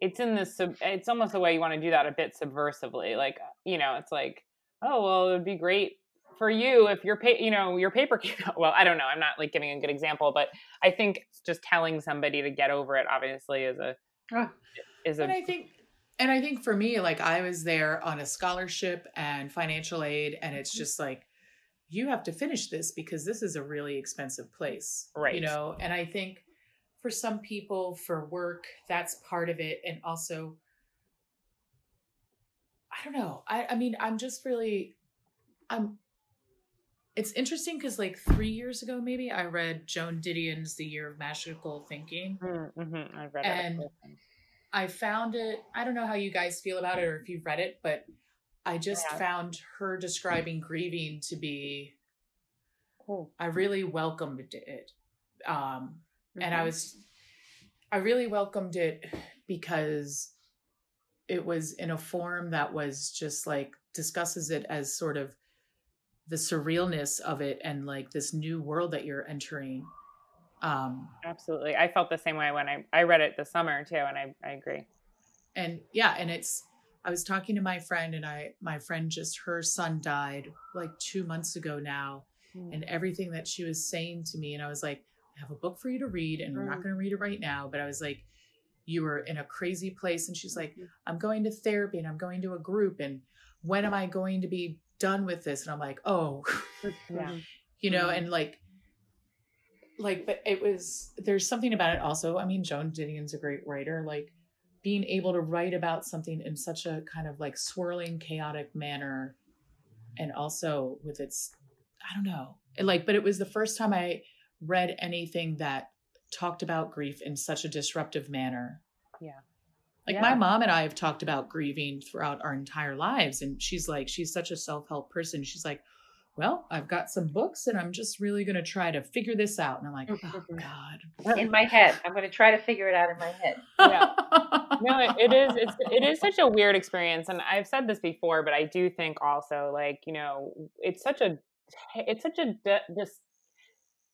it's in the, sub, it's almost the way you want to do that a bit subversively. Like, you know, it's like, oh, well, it would be great for you if your, pa- you know, your paper came out. Well, I don't know. I'm not like giving a good example, but I think just telling somebody to get over it obviously is a, oh. is a. And I think, and I think for me, like I was there on a scholarship and financial aid and it's just like, you have to finish this because this is a really expensive place, right? You know, and I think for some people, for work, that's part of it. And also, I don't know. I, I mean, I'm just really, I'm, It's interesting because like three years ago, maybe, I read Joan Didion's The Year of Magical Thinking. Mm-hmm. I read it. And I found it, I don't know how you guys feel about it or if you've read it, but I just yeah. found her describing grieving to be, oh. I really welcomed it. Um, mm-hmm. And I was, I really welcomed it because it was in a form that was just like, discusses it as sort of the surrealness of it and like this new world that you're entering. Um, Absolutely. I felt the same way when I, I read it this summer too. And I, I agree. And yeah. And it's, I was talking to my friend and I, my friend, just her son died like two months ago now, mm. and everything that she was saying to me. And I was like, I have a book for you to read and mm. we're not going to read it right now. But I was like, you were in a crazy place. And she's like, I'm going to therapy and I'm going to a group. And when am I going to be done with this? And I'm like, oh, yeah. you know, and like, like, but it was, there's something about it also. I mean, Joan Didion's a great writer, like being able to write about something in such a kind of like swirling, chaotic manner. And also with its, I don't know, like, but it was the first time I read anything that talked about grief in such a disruptive manner. Yeah. Like yeah. my mom and I have talked about grieving throughout our entire lives. And she's like, she's such a self-help person. She's like, well, I've got some books and I'm just really going to try to figure this out. And I'm like, oh God. In my head, I'm going to try to figure it out in my head. Yeah. No, it, it is. It's, it is such a weird experience. And I've said this before, but I do think also like, you know, it's such a, it's such a, just,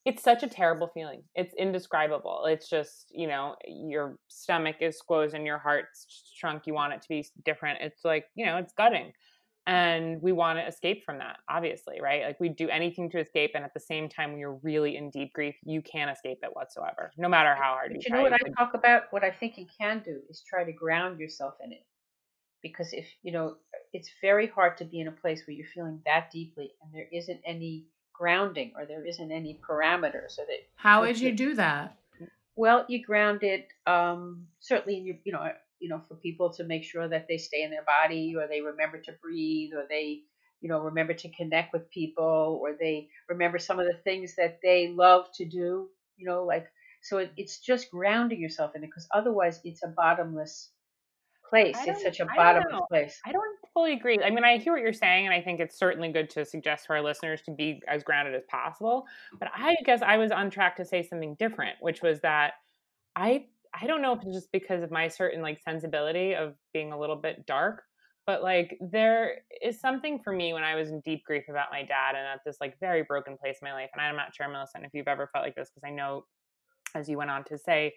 it's such a terrible feeling. It's indescribable. It's just, you know, your stomach is squoze and your heart's shrunk. You want it to be different. It's like, you know, it's gutting. And we want to escape from that, obviously, right? Like we do anything to escape. And at the same time, when you're really in deep grief, you can't escape it whatsoever, no matter how hard you, you try. You know what I talk about? What I think you can do is try to ground yourself in it. Because if, you know, it's very hard to be in a place where you're feeling that deeply and there isn't any grounding or there isn't any parameter. So that how would you do that? Well, you ground it um, certainly in your, you know, you know, for people to make sure that they stay in their body or they remember to breathe or they, you know, remember to connect with people or they remember some of the things that they love to do, you know, like, so it, it's just grounding yourself in it because otherwise it's a bottomless place. It's such a bottomless place. I don't fully agree. I mean, I hear what you're saying and I think it's certainly good to suggest for our listeners to be as grounded as possible, but I guess I was on track to say something different, which was that I I don't know if it's just because of my certain like sensibility of being a little bit dark, but like there is something for me when I was in deep grief about my dad and at this like very broken place in my life. And I'm not sure, Millicent, if you've ever felt like this, because I know as you went on to say,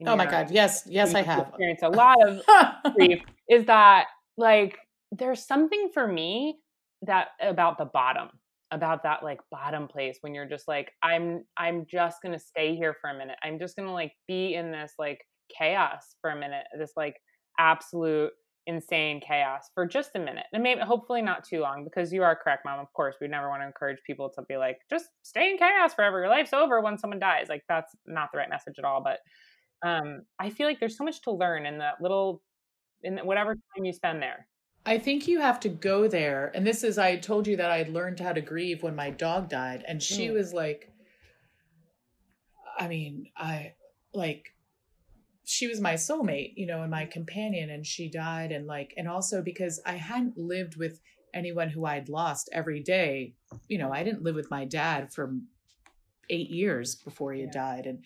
you know, oh my God. Yes. Yes, I have experienced a lot of grief is that like, there's something for me that about the bottom, about that like bottom place when you're just like, I'm, I'm just going to stay here for a minute. I'm just going to like be in this like chaos for a minute, this like absolute insane chaos for just a minute. And maybe hopefully not too long, because you are correct, Mom. Of course, we never want to encourage people to be like, just stay in chaos forever. Your life's over when someone dies. Like that's not the right message at all. But um, I feel like there's so much to learn in that little, in whatever time you spend there. I think you have to go there. And this is, I told you that I learned how to grieve when my dog died. And she mm. was like, I mean, I like, she was my soulmate, you know, and my companion, and she died. And like, and also because I hadn't lived with anyone who I'd lost every day. You know, I didn't live with my dad for eight years before he had yeah. died. And,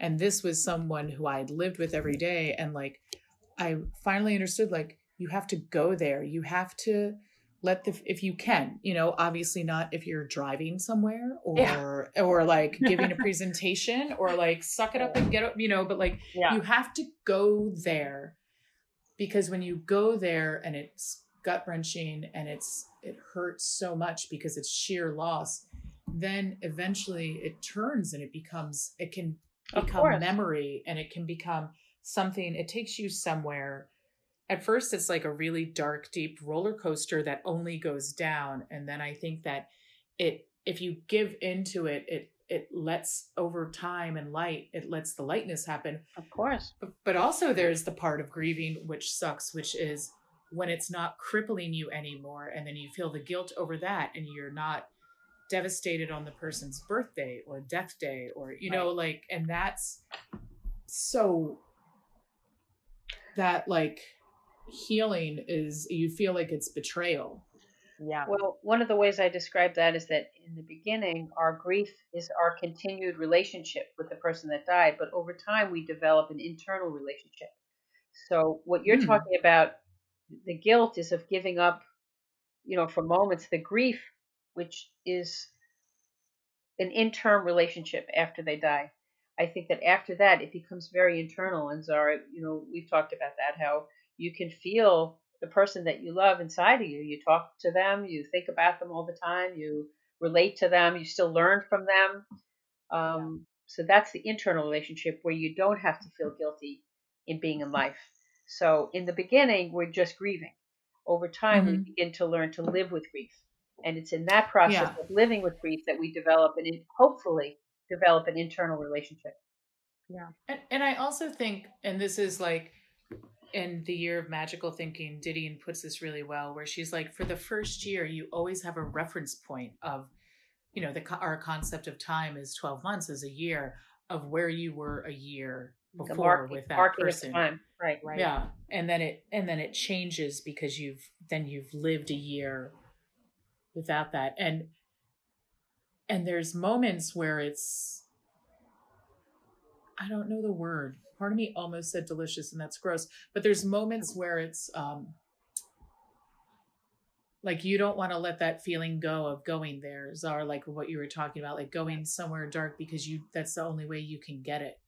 and this was someone who I'd lived with every day. And like, I finally understood, like, you have to go there. You have to let the, if you can, you know, obviously not if you're driving somewhere or, yeah. or like giving a presentation or like suck it up and get up, you know, but like yeah. you have to go there, because when you go there and it's gut wrenching and it's, it hurts so much because it's sheer loss, then eventually it turns and it becomes, it can become memory and it can become something, it takes you somewhere. At first, it's like a really dark, deep roller coaster that only goes down. And then I think that it, if you give into it, it, it lets over time and light, it lets the lightness happen. Of course. But, but also there's the part of grieving, which sucks, which is when it's not crippling you anymore. And then you feel the guilt over that and you're not devastated on the person's birthday or death day or, you know, right. like, and that's so that like healing is, you feel like it's betrayal. Yeah. Well, one of the ways I describe that is that in the beginning, our grief is our continued relationship with the person that died. But over time, we develop an internal relationship. So what you're mm. talking about, the guilt is of giving up, you know, for moments, the grief, which is an interim relationship after they die. I think that after that, it becomes very internal. And Zara, you know, we've talked about that, how you can feel the person that you love inside of you. You talk to them, you think about them all the time, you relate to them, you still learn from them. Um, yeah. So that's the internal relationship where you don't have to feel guilty in being in life. So in the beginning, we're just grieving. Over time, mm-hmm. we begin to learn to live with grief. And it's in that process yeah. of living with grief that we develop and hopefully develop an internal relationship. Yeah. And, and I also think, and this is like, in The Year of Magical Thinking, Didion puts this really well, where she's like, for the first year, you always have a reference point of, you know, the our concept of time is twelve months, is a year, of where you were a year before market, with that person. Time. Right, right. Yeah. And then it, and then it changes because you've, then you've lived a year without that. And, and there's moments where it's, I don't know the word. Part of me almost said delicious, and that's gross. But there's moments where it's um, like you don't want to let that feeling go of going there, Zara, like what you were talking about, like going somewhere dark because you that's the only way you can get it.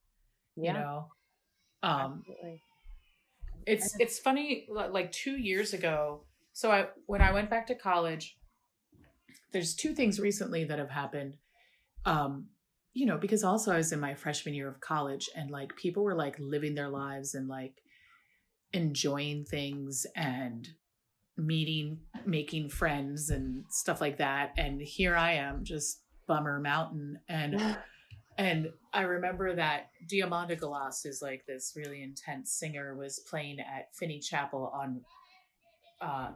You yeah. know, um, absolutely. It's it's funny. Like two years ago, so I when I went back to college, there's two things recently that have happened. Um, You know, because also I was in my freshman year of college and like people were like living their lives and like enjoying things and meeting, making friends and stuff like that. And here I am, just bummer mountain. And and I remember that Diamanda Galas, who's like this really intense singer, was playing at Finney Chapel on uh,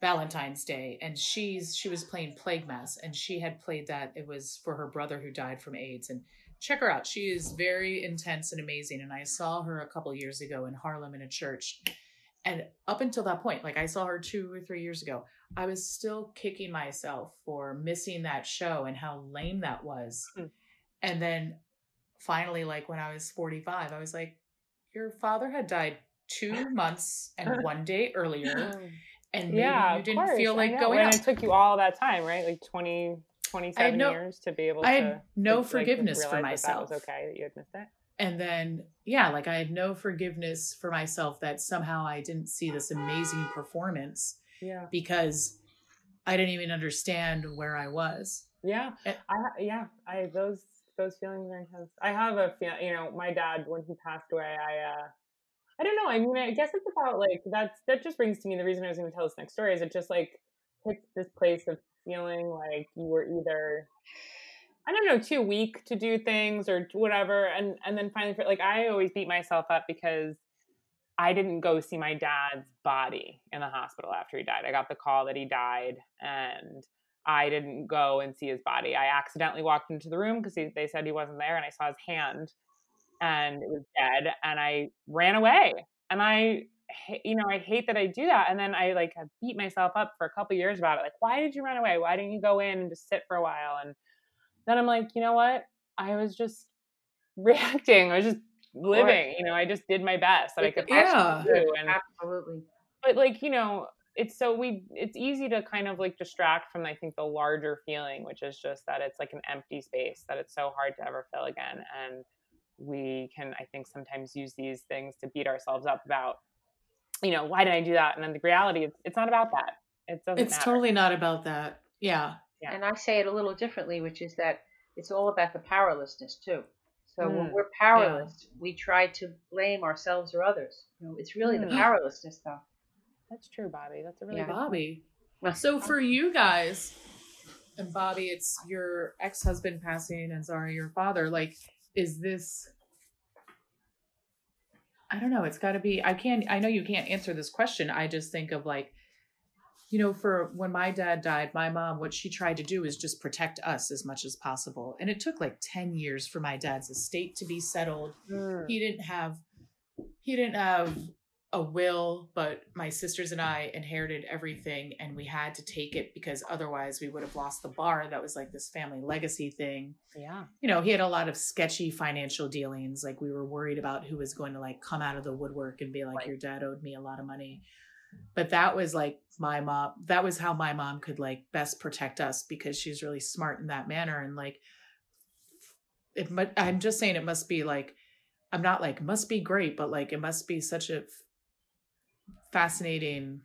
Valentine's Day, and she's she was playing Plague Mass, and she had played that. It was for her brother who died from AIDS. And check her out; she is very intense and amazing. And I saw her a couple years ago in Harlem in a church. And up until that point, like I saw her two or three years ago, I was still kicking myself for missing that show and how lame that was. Mm. And then finally, like when I was forty-five, I was like, "Your father had died two months and one day earlier." And maybe yeah, you didn't course. feel like going and out. It took you all that time, right? Like twenty, twenty-seven no, years to be able to. I had no to, forgiveness like, for myself. That was okay that you had missed that. And then, yeah, like I had no forgiveness for myself that somehow I didn't see this amazing performance yeah. because I didn't even understand where I was. Yeah. And, I, yeah. I, those, those feelings are intense. I have a feeling, you know, my dad, when he passed away, I, uh, I don't know. I mean, I guess it's about like, that's, that just brings to me the reason I was going to tell this next story is it just like hits this place of feeling like you were either, I don't know, too weak to do things or whatever. And, and then finally, like I always beat myself up because I didn't go see my dad's body in the hospital after he died. I got the call that he died and I didn't go and see his body. I accidentally walked into the room because they said he wasn't there and I saw his hand. And it was dead and I ran away and I, you know, I hate that I do that. And then I like beat myself up for a couple of years about it. Like, why did you run away? Why didn't you go in and just sit for a while? And then I'm like, you know what? I was just reacting. I was just living, you know, I just did my best that I could actually do. And, absolutely. But like, you know, it's so we, it's easy to kind of like distract from, I think, the larger feeling, which is just that it's like an empty space that it's so hard to ever fill again. And we can, I think, sometimes use these things to beat ourselves up about, you know, why did I do that? And then the reality is it's not about that. It doesn't It's matter. Totally not about that. Yeah. yeah. And I say it a little differently, which is that it's all about the powerlessness too. So mm. when we're powerless, yeah. we try to blame ourselves or others. You know, it's really mm. the powerlessness though. That's true, Bobby. That's a really yeah. good Bobby. Point. So for you guys, and Bobby, it's your ex-husband passing and Zara, your father, like, is this, I don't know, it's got to be, I can't, I know you can't answer this question. I just think of like, you know, for when my dad died, my mom, what she tried to do is just protect us as much as possible. And it took like ten years for my dad's estate to be settled. Sure. He didn't have, he didn't have a will, but my sisters and I inherited everything, and we had to take it because otherwise we would have lost the bar. That was like this family legacy thing. Yeah. You know, he had a lot of sketchy financial dealings. Like, we were worried about who was going to like come out of the woodwork and be like, right, your dad owed me a lot of money. But that was like my mom, that was how my mom could like best protect us, because she's really smart in that manner. And like, it, I'm just saying, it must be like, I'm not like, must be great, but like, it must be such a fascinating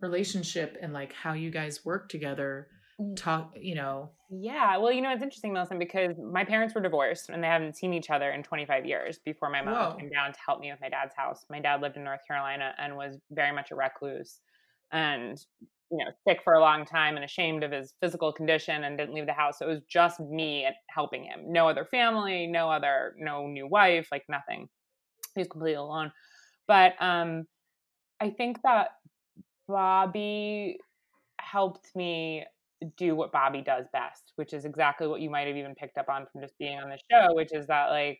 relationship and like how you guys work together, talk, you know. Yeah. Well, you know, it's interesting, Millicent, because my parents were divorced and they haven't seen each other in twenty-five years before my mom Whoa. Came down to help me with my dad's house. My dad lived in North Carolina and was very much a recluse and, you know, sick for a long time and ashamed of his physical condition and didn't leave the house. So it was just me helping him. No other family, no other, no new wife, like nothing. He was completely alone. But um, I think that Bobby helped me do what Bobby does best, which is exactly what you might have even picked up on from just being on the show, which is that like,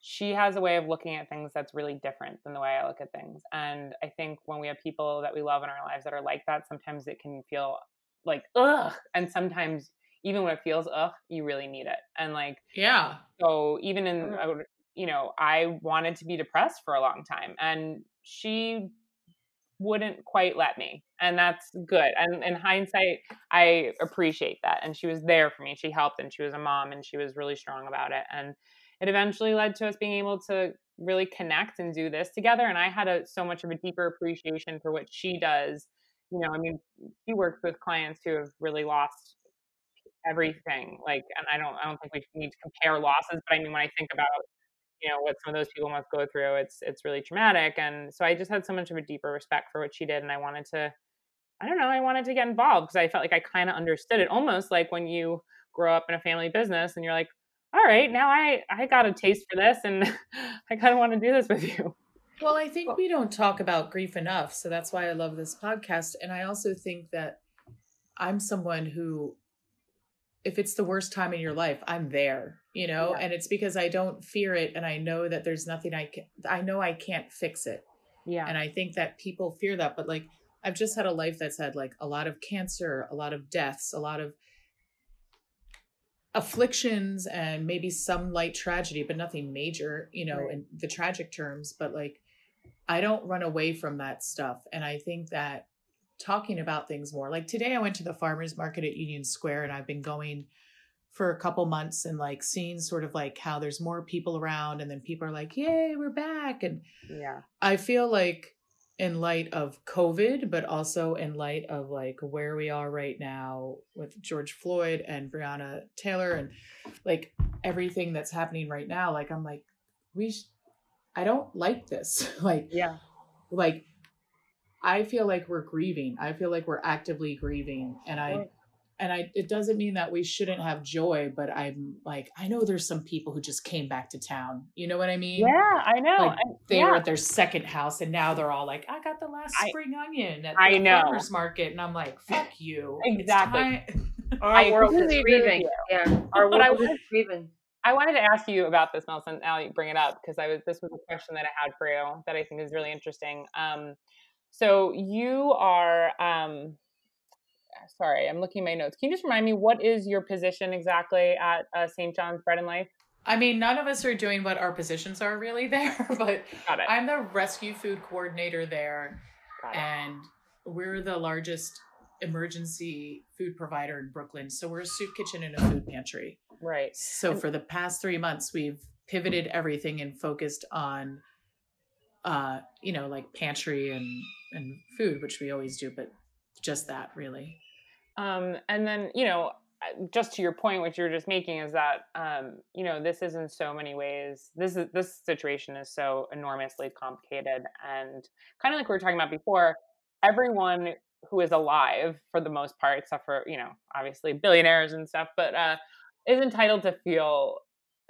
she has a way of looking at things that's really different than the way I look at things. And I think when we have people that we love in our lives that are like that, sometimes it can feel like, ugh. And sometimes even when it feels, ugh, you really need it. And like, yeah. So even in, you know, I wanted to be depressed for a long time and she wouldn't quite let me. And that's good. And in hindsight, I appreciate that. And she was there for me. She helped, and she was a mom, and she was really strong about it. And it eventually led to us being able to really connect and do this together. And I had a, so much of a deeper appreciation for what she does. You know, I mean, she works with clients who have really lost everything. Like, and I don't, I don't think we need to compare losses, but I mean, when I think about, you know, what some of those people must go through, it's, it's really traumatic. And so I just had so much of a deeper respect for what she did. And I wanted to, I don't know, I wanted to get involved because I felt like I kind of understood it, almost like when you grow up in a family business and you're like, all right, now I, I got a taste for this and I kind of want to do this with you. Well, I think we don't talk about grief enough. So that's why I love this podcast. And I also think that I'm someone who, if it's the worst time in your life, I'm there, you know, yeah. And it's because I don't fear it. And I know that there's nothing I can, I know I can't fix it. Yeah. And I think that people fear that, but like, I've just had a life that's had like a lot of cancer, a lot of deaths, a lot of afflictions, and maybe some light tragedy, but nothing major, you know, right, in the tragic terms. But like, I don't run away from that stuff. And I think that talking about things more, like today I went to the farmers market at Union Square, and I've been going for a couple months and like seeing sort of like how there's more people around, and then people are like, yay, we're back. And yeah, I feel like in light of COVID, but also in light of like where we are right now with George Floyd and Breonna Taylor and like everything that's happening right now, like, I'm like, we, sh- I don't like this. Like, yeah, like, I feel like we're grieving. I feel like we're actively grieving. And I, and I, it doesn't mean that we shouldn't have joy, but I'm like, I know there's some people who just came back to town. You know what I mean? Yeah, I know. Like they yeah. were at their second house, and now they're all like, I got the last I, spring onion at I the know. farmer's market. And I'm like, fuck you. Exactly. Our world is grieving. Yeah. Our world is grieving. I wanted to ask you about this, Millicent, now you bring it up, because I was, this was a question that I had for you that I think is really interesting. Um, so you are, um, sorry, I'm looking at my notes. Can you just remind me, what is your position exactly at uh, Saint John's Bread and Life? I mean, none of us are doing what our positions are really there, but I'm the rescue food coordinator there. And we're the largest emergency food provider in Brooklyn. So we're a soup kitchen and a food pantry. Right. So and- for the past three months, we've pivoted everything and focused on, uh, you know, like pantry and, and food, which we always do, but just that really. Um, and then, you know, just to your point, what you were just making is that, um, you know, this is in so many ways, this is, this situation is so enormously complicated, and kind of like we were talking about before, everyone who is alive for the most part, except for, you know, obviously billionaires and stuff, but, uh, is entitled to feel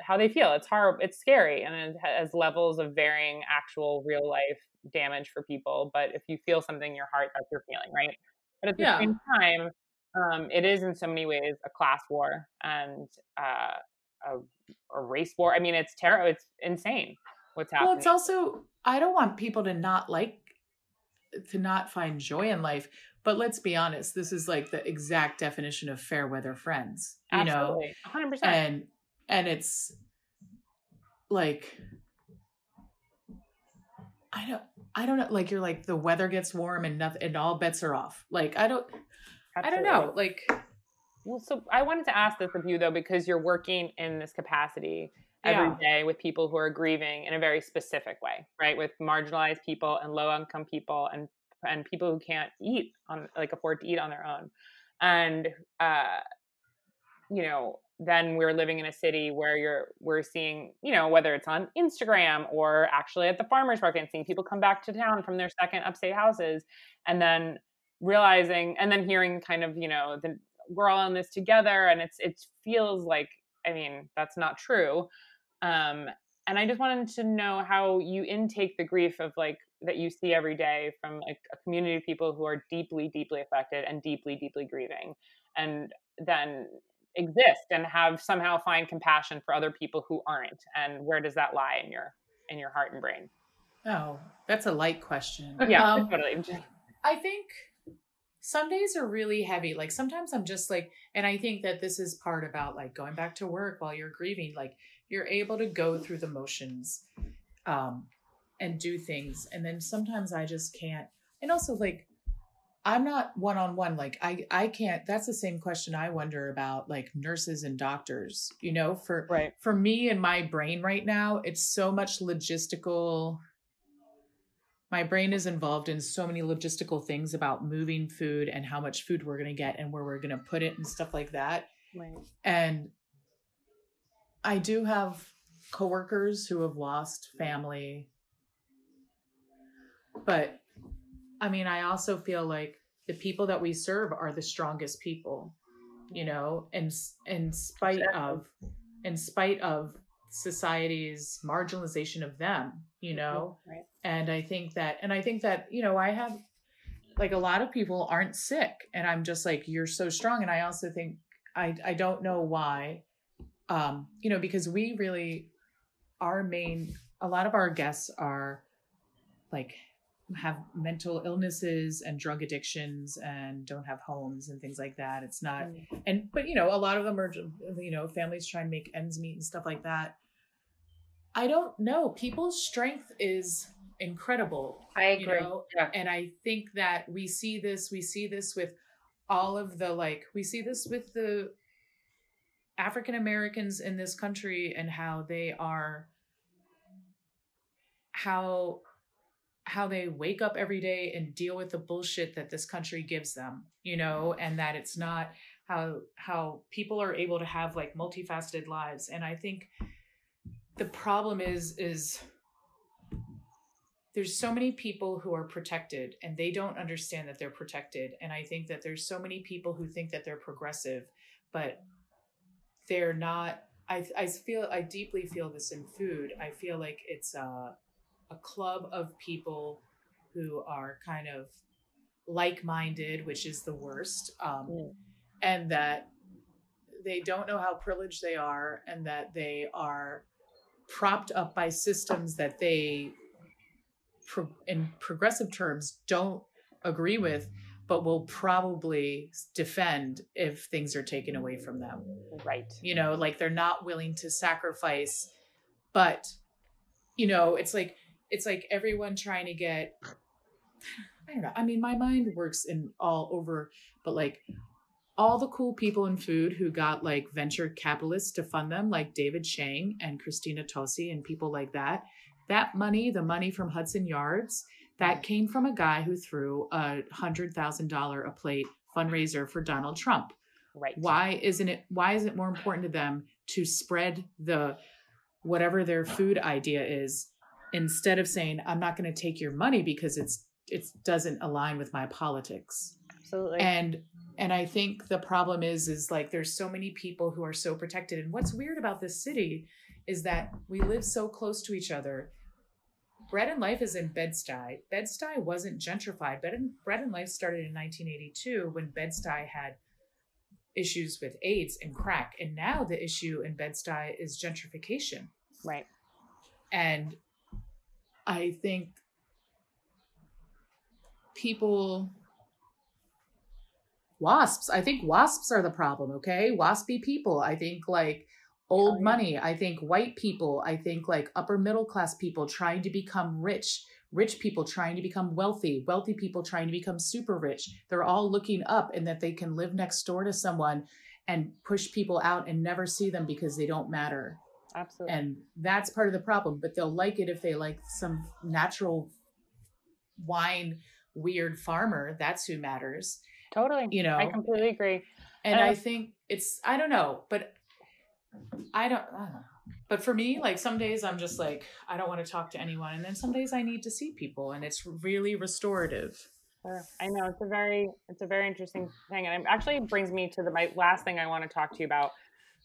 how they feel. It's horrible. It's scary. And it has levels of varying actual real life damage for people. But if you feel something in your heart, that's your feeling, right? But at the yeah. same time, um, it is in so many ways a class war and uh, a, a race war. I mean, it's terrible. It's insane what's happening. Well, it's also, I don't want people to not like, to not find joy in life. But let's be honest, this is like the exact definition of fair weather friends, you Absolutely. know, one hundred percent. And, and it's like, I don't, I don't know. Like, you're like, the weather gets warm and nothing, and all bets are off. Like, I don't, Absolutely. I don't know. Like, well, so I wanted to ask this of you though, because you're working in this capacity every yeah. day with people who are grieving in a very specific way, right? With marginalized people and low income people and and people who can't eat on like afford to eat on their own. And, uh, you know, then we're living in a city where you're, we're seeing, you know, whether it's on Instagram or actually at the farmer's market and seeing people come back to town from their second upstate houses and then realizing, and then hearing kind of, you know, the, we're all in this together. And it's, it feels like, I mean, that's not true. Um, and I just wanted to know how you intake the grief of like, that you see every day from like a community of people who are deeply, deeply affected and deeply, deeply grieving, and then exist and have somehow find compassion for other people who aren't. And where does that lie in your, in your heart and brain? Oh, that's a light question. Yeah, um, totally. I think some days are really heavy. Like sometimes I'm just like, and I think that this is part about like going back to work while you're grieving, like you're able to go through the motions, um, and do things. And then sometimes I just can't. And also like, I'm not one-on-one. Like I, I can't, that's the same question I wonder about like nurses and doctors, you know, for, right. for me and my brain right now, it's so much logistical. My brain is involved in so many logistical things about moving food and how much food we're going to get and where we're going to put it and stuff like that. Right. And I do have coworkers who have lost family. But I mean, I also feel like the people that we serve are the strongest people, you know, and in spite of, in spite of society's marginalization of them, you know, right. and I think that, and I think that, you know, I have like a lot of people aren't sick and I'm just like, you're so strong. And I also think, I, I don't know why, um, you know, because we really, our main, a lot of our guests are like, have mental illnesses and drug addictions and don't have homes and things like that. It's not, and, but you know, a lot of them are, you know, families try and make ends meet and stuff like that. I don't know. People's strength is incredible. I agree. You know? Yeah. And I think that we see this, we see this with all of the, like, we see this with the African Americans in this country and how they are, how, how they wake up every day and deal with the bullshit that this country gives them, you know, and that it's not how, how people are able to have like multifaceted lives. And I think the problem is, is there's so many people who are protected and they don't understand that they're protected. And I think that there's so many people who think that they're progressive, but they're not. I I feel, I deeply feel this in food. I feel like it's uh a club of people who are kind of like-minded, which is the worst, um, mm. and that they don't know how privileged they are and that they are propped up by systems that they, pro- in progressive terms, don't agree with, but will probably defend if things are taken away from them. Right. You know, like they're not willing to sacrifice, but, you know, it's like, it's like everyone trying to get, I don't know. I mean, my mind works in all over, but like all the cool people in food who got like venture capitalists to fund them, like David Chang and Christina Tosi and people like that, that money, the money from Hudson Yards, that came from a guy who threw a hundred thousand dollar a plate fundraiser for Donald Trump. Right. Why isn't it, why is it more important to them to spread the, whatever their food idea is, instead of saying, I'm not going to take your money because it's, it doesn't align with my politics. Absolutely. And, and I think the problem is, is like, there's so many people who are so protected. And what's weird about this city is that we live so close to each other. Bread and Life is in Bed-Stuy. Bed-Stuy wasn't gentrified. Bread and, Bread and Life started in nineteen eighty-two when Bed-Stuy had issues with AIDS and crack. And now the issue in Bed-Stuy is gentrification. Right. And I think people, wasps, I think wasps are the problem, okay? Waspy people. I think like old oh, yeah. money. I think white people. I think like upper middle class people trying to become rich, rich people trying to become wealthy, wealthy people trying to become super rich. They're all looking up and that they can live next door to someone and push people out and never see them because they don't matter. Absolutely. And that's part of the problem, but they'll like it if they like some natural wine, weird farmer. That's who matters. Totally. You know, I completely agree. And um, I think it's, I don't know, but I don't, I don't know. But for me, like some days I'm just like, I don't want to talk to anyone. And then some days I need to see people and it's really restorative. Sure. I know it's a very, it's a very interesting thing. And it actually brings me to the, my last thing I want to talk to you about,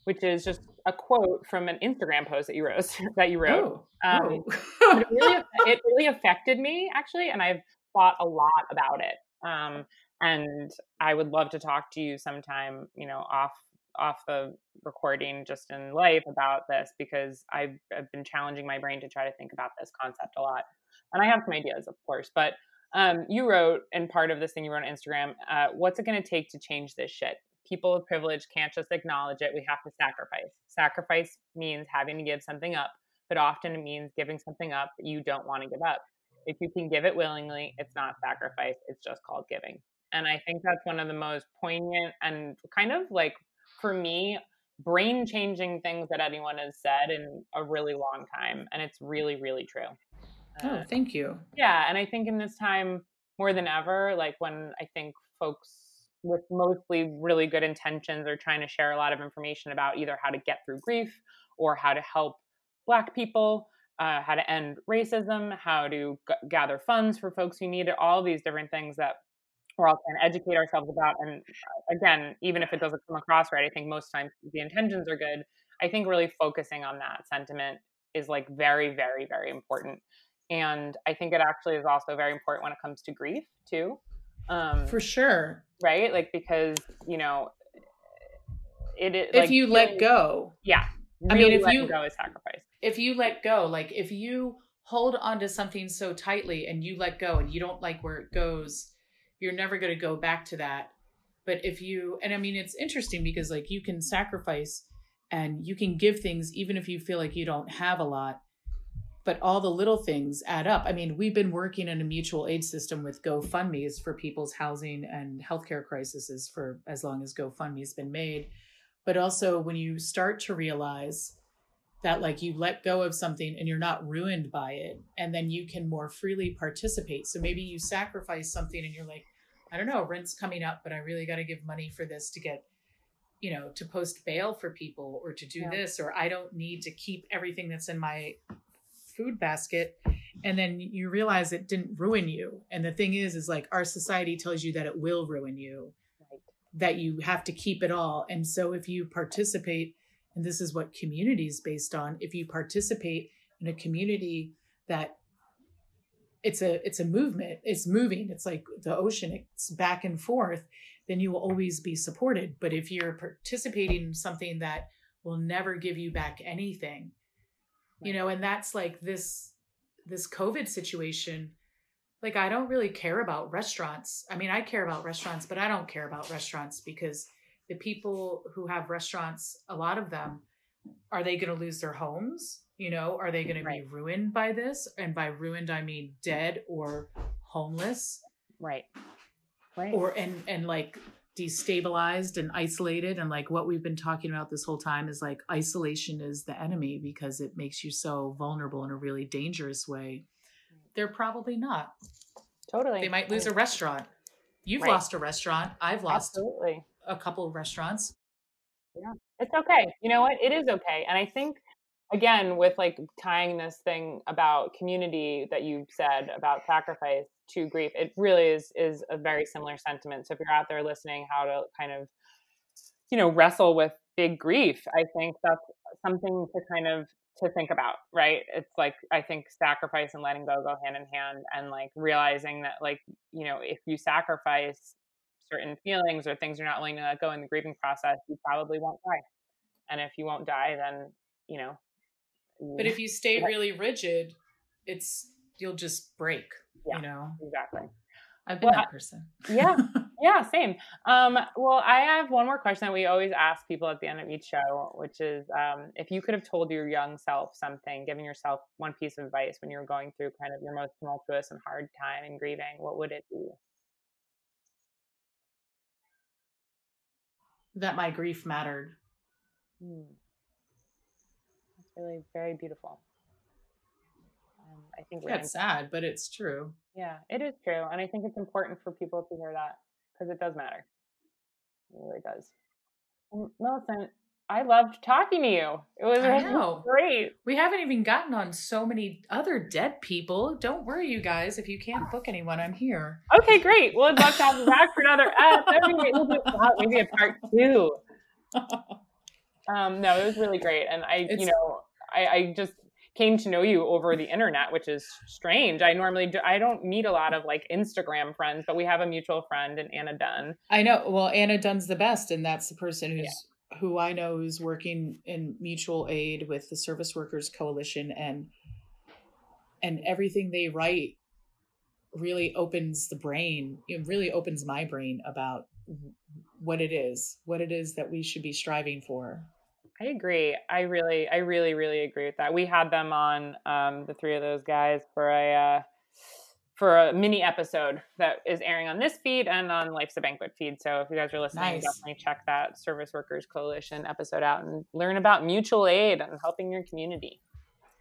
which is just a quote from an Instagram post that you wrote, that you wrote. Oh, um, oh. it, really, it really affected me actually. And I've thought a lot about it. Um, And I would love to talk to you sometime, you know, off off the recording, just in life about this, because I've, I've been challenging my brain to try to think about this concept a lot. And I have some ideas, of course, but um, you wrote, and part of this thing you wrote on Instagram, uh, what's it going to take to change this shit? People of privilege can't just acknowledge it. We have to sacrifice. Sacrifice means having to give something up, but often it means giving something up that you don't want to give up. If you can give it willingly, it's not sacrifice. It's just called giving. And I think that's one of the most poignant and kind of like, for me, brain changing things that anyone has said in a really long time. And it's really, really true. Uh, oh, thank you. Yeah. And I think in this time more than ever, like when I think folks with mostly really good intentions are trying to share a lot of information about either how to get through grief or how to help Black people, uh, how to end racism, how to g- gather funds for folks who need it, all these different things that we're all trying to educate ourselves about. And again, even if it doesn't come across right, I think most times the intentions are good. I think really focusing on that sentiment is like very, very, very important. And I think it actually is also very important when it comes to grief too. Um, For sure. Right? Like, because, you know, it is. If like, you let go. Yeah. Really I mean, if you go is sacrifice. If you let go, like if you hold onto something so tightly and you let go and you don't like where it goes, you're never going to go back to that. But if you, and I mean, it's interesting because like you can sacrifice and you can give things, even if you feel like you don't have a lot, but all the little things add up. I mean, we've been working in a mutual aid system with GoFundMe's for people's housing and healthcare crises for as long as GoFundMe's been made. But also when you start to realize that like you let go of something and you're not ruined by it, and then you can more freely participate. So maybe you sacrifice something and you're like, I don't know, rent's coming up, but I really got to give money for this to get, you know, to post bail for people or to do yeah. this, or I don't need to keep everything that's in my food basket. And then you realize it didn't ruin you. And the thing is, is like our society tells you that it will ruin you, right. that you have to keep it all. And so if you participate, and this is what community is based on. If you participate in a community that it's a, it's a movement, it's moving, it's like the ocean, it's back and forth, then you will always be supported. But if you're participating in something that will never give you back anything, you know, and that's like this, this COVID situation, like, I don't really care about restaurants. I mean, I care about restaurants, but I don't care about restaurants because the people who have restaurants, a lot of them, are they going to lose their homes? You know, are they going right. to be ruined by this? And by ruined, I mean dead or homeless. Right. Right. Or, and, and like destabilized and isolated. And like what we've been talking about this whole time is like isolation is the enemy because it makes you so vulnerable in a really dangerous way. They're probably not. Totally. They might lose right. a restaurant. You've right. lost a restaurant. I've lost. Absolutely. A couple of restaurants. Yeah, it's okay. You know what? It is okay. And I think, again, with like tying this thing about community that you said about sacrifice to grief, it really is is a very similar sentiment. So if you're out there listening, how to kind of, you know, wrestle with big grief, I think that's something to kind of to think about, right? It's like, I think sacrifice and letting go go hand in hand, and like realizing that, like, you know, if you sacrifice certain feelings or things you're not willing to let go in the grieving process, you probably won't die. And if you won't die, then, you know. But if you stay really rigid, it's, you'll just break, yeah, you know? Exactly. I've been well, that person. Yeah. Yeah. Same. Um, well, I have one more question that we always ask people at the end of each show, which is, um, if you could have told your young self something, giving yourself one piece of advice when you were going through kind of your most tumultuous and hard time and grieving, what would it be? That my grief mattered. Hmm. That's really very beautiful. Um, I think that's sad, but it's true. Yeah, it is true. And I think it's important for people to hear that, because it does matter. It really does. And Millicent, I loved talking to you. It was really great. We haven't even gotten on so many other dead people. Don't worry, you guys. If you can't book anyone, I'm here. Okay, great. Well, I'd love to have you back for another episode. Maybe a part two. Um, no, it was really great. And I, it's, you know, I, I just... came to know you over the internet, which is strange. I normally do, I don't meet a lot of like Instagram friends, but we have a mutual friend in Anna Dunn. I know. Well, Anna Dunn's the best. And that's the person who's, yeah. who I know who's working in mutual aid with the Service Workers Coalition, and, and everything they write really opens the brain. It really opens my brain about what it is, what it is that we should be striving for. I agree. I really, I really, really agree with that. We had them on, um, the three of those guys for a, uh, for a mini episode that is airing on this feed and on Life's a Banquet feed. So if you guys are listening, nice. Definitely check that Service Workers Coalition episode out and learn about mutual aid and helping your community.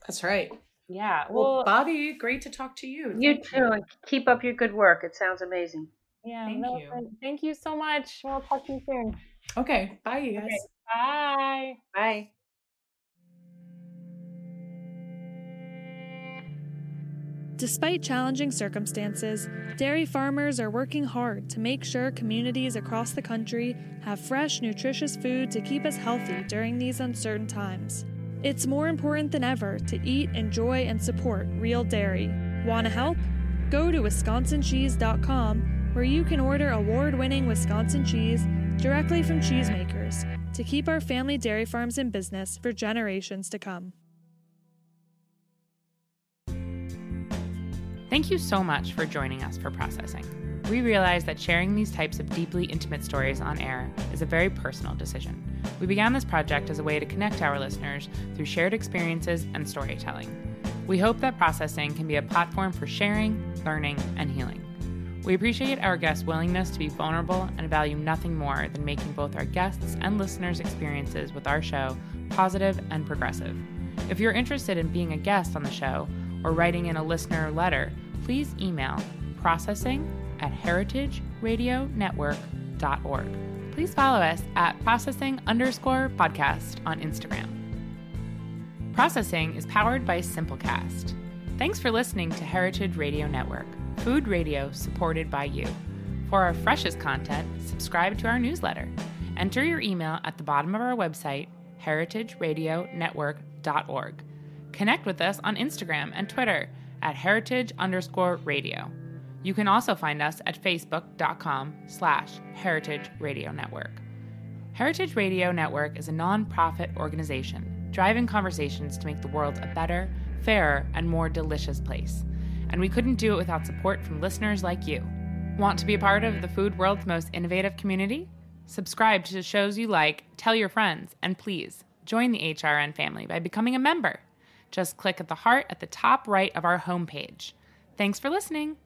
That's right. Yeah. Well, well Bobby, great to talk to you. You Thank too. You. And keep up your good work. It sounds amazing. Yeah. Thank no, you. Thank you so much. We'll talk to you soon. Okay. Bye, you guys. Okay. Bye. Bye. Despite challenging circumstances, dairy farmers are working hard to make sure communities across the country have fresh, nutritious food to keep us healthy during these uncertain times. It's more important than ever to eat, enjoy, and support real dairy. Want to help? Go to Wisconsin Cheese dot com, where you can order award-winning Wisconsin cheese directly from cheesemakers to keep our family dairy farms in business for generations to come. Thank you so much for joining us for Processing. We realize that sharing these types of deeply intimate stories on air is a very personal decision. We began this project as a way to connect our listeners through shared experiences and storytelling. We hope that Processing can be a platform for sharing, learning, and healing. We appreciate our guests' willingness to be vulnerable and value nothing more than making both our guests' and listeners' experiences with our show positive and progressive. If you're interested in being a guest on the show or writing in a listener letter, please email processing at heritage radio network dot org. Please follow us at processing underscore podcast on Instagram. Processing is powered by Simplecast. Thanks for listening to Heritage Radio Network. Food radio supported by you. For our freshest content, subscribe to our newsletter. Enter your email at the bottom of our website, heritage radio network dot org. Connect with us on Instagram and Twitter at heritage underscore radio. You can also find us at facebook.com slash heritage radio network. Heritage Radio Network is a nonprofit organization driving conversations to make the world a better, fairer, and more delicious place. And we couldn't do it without support from listeners like you. Want to be a part of the food world's most innovative community? Subscribe to the shows you like, tell your friends, and please join the H R N family by becoming a member. Just click at the heart at the top right of our homepage. Thanks for listening.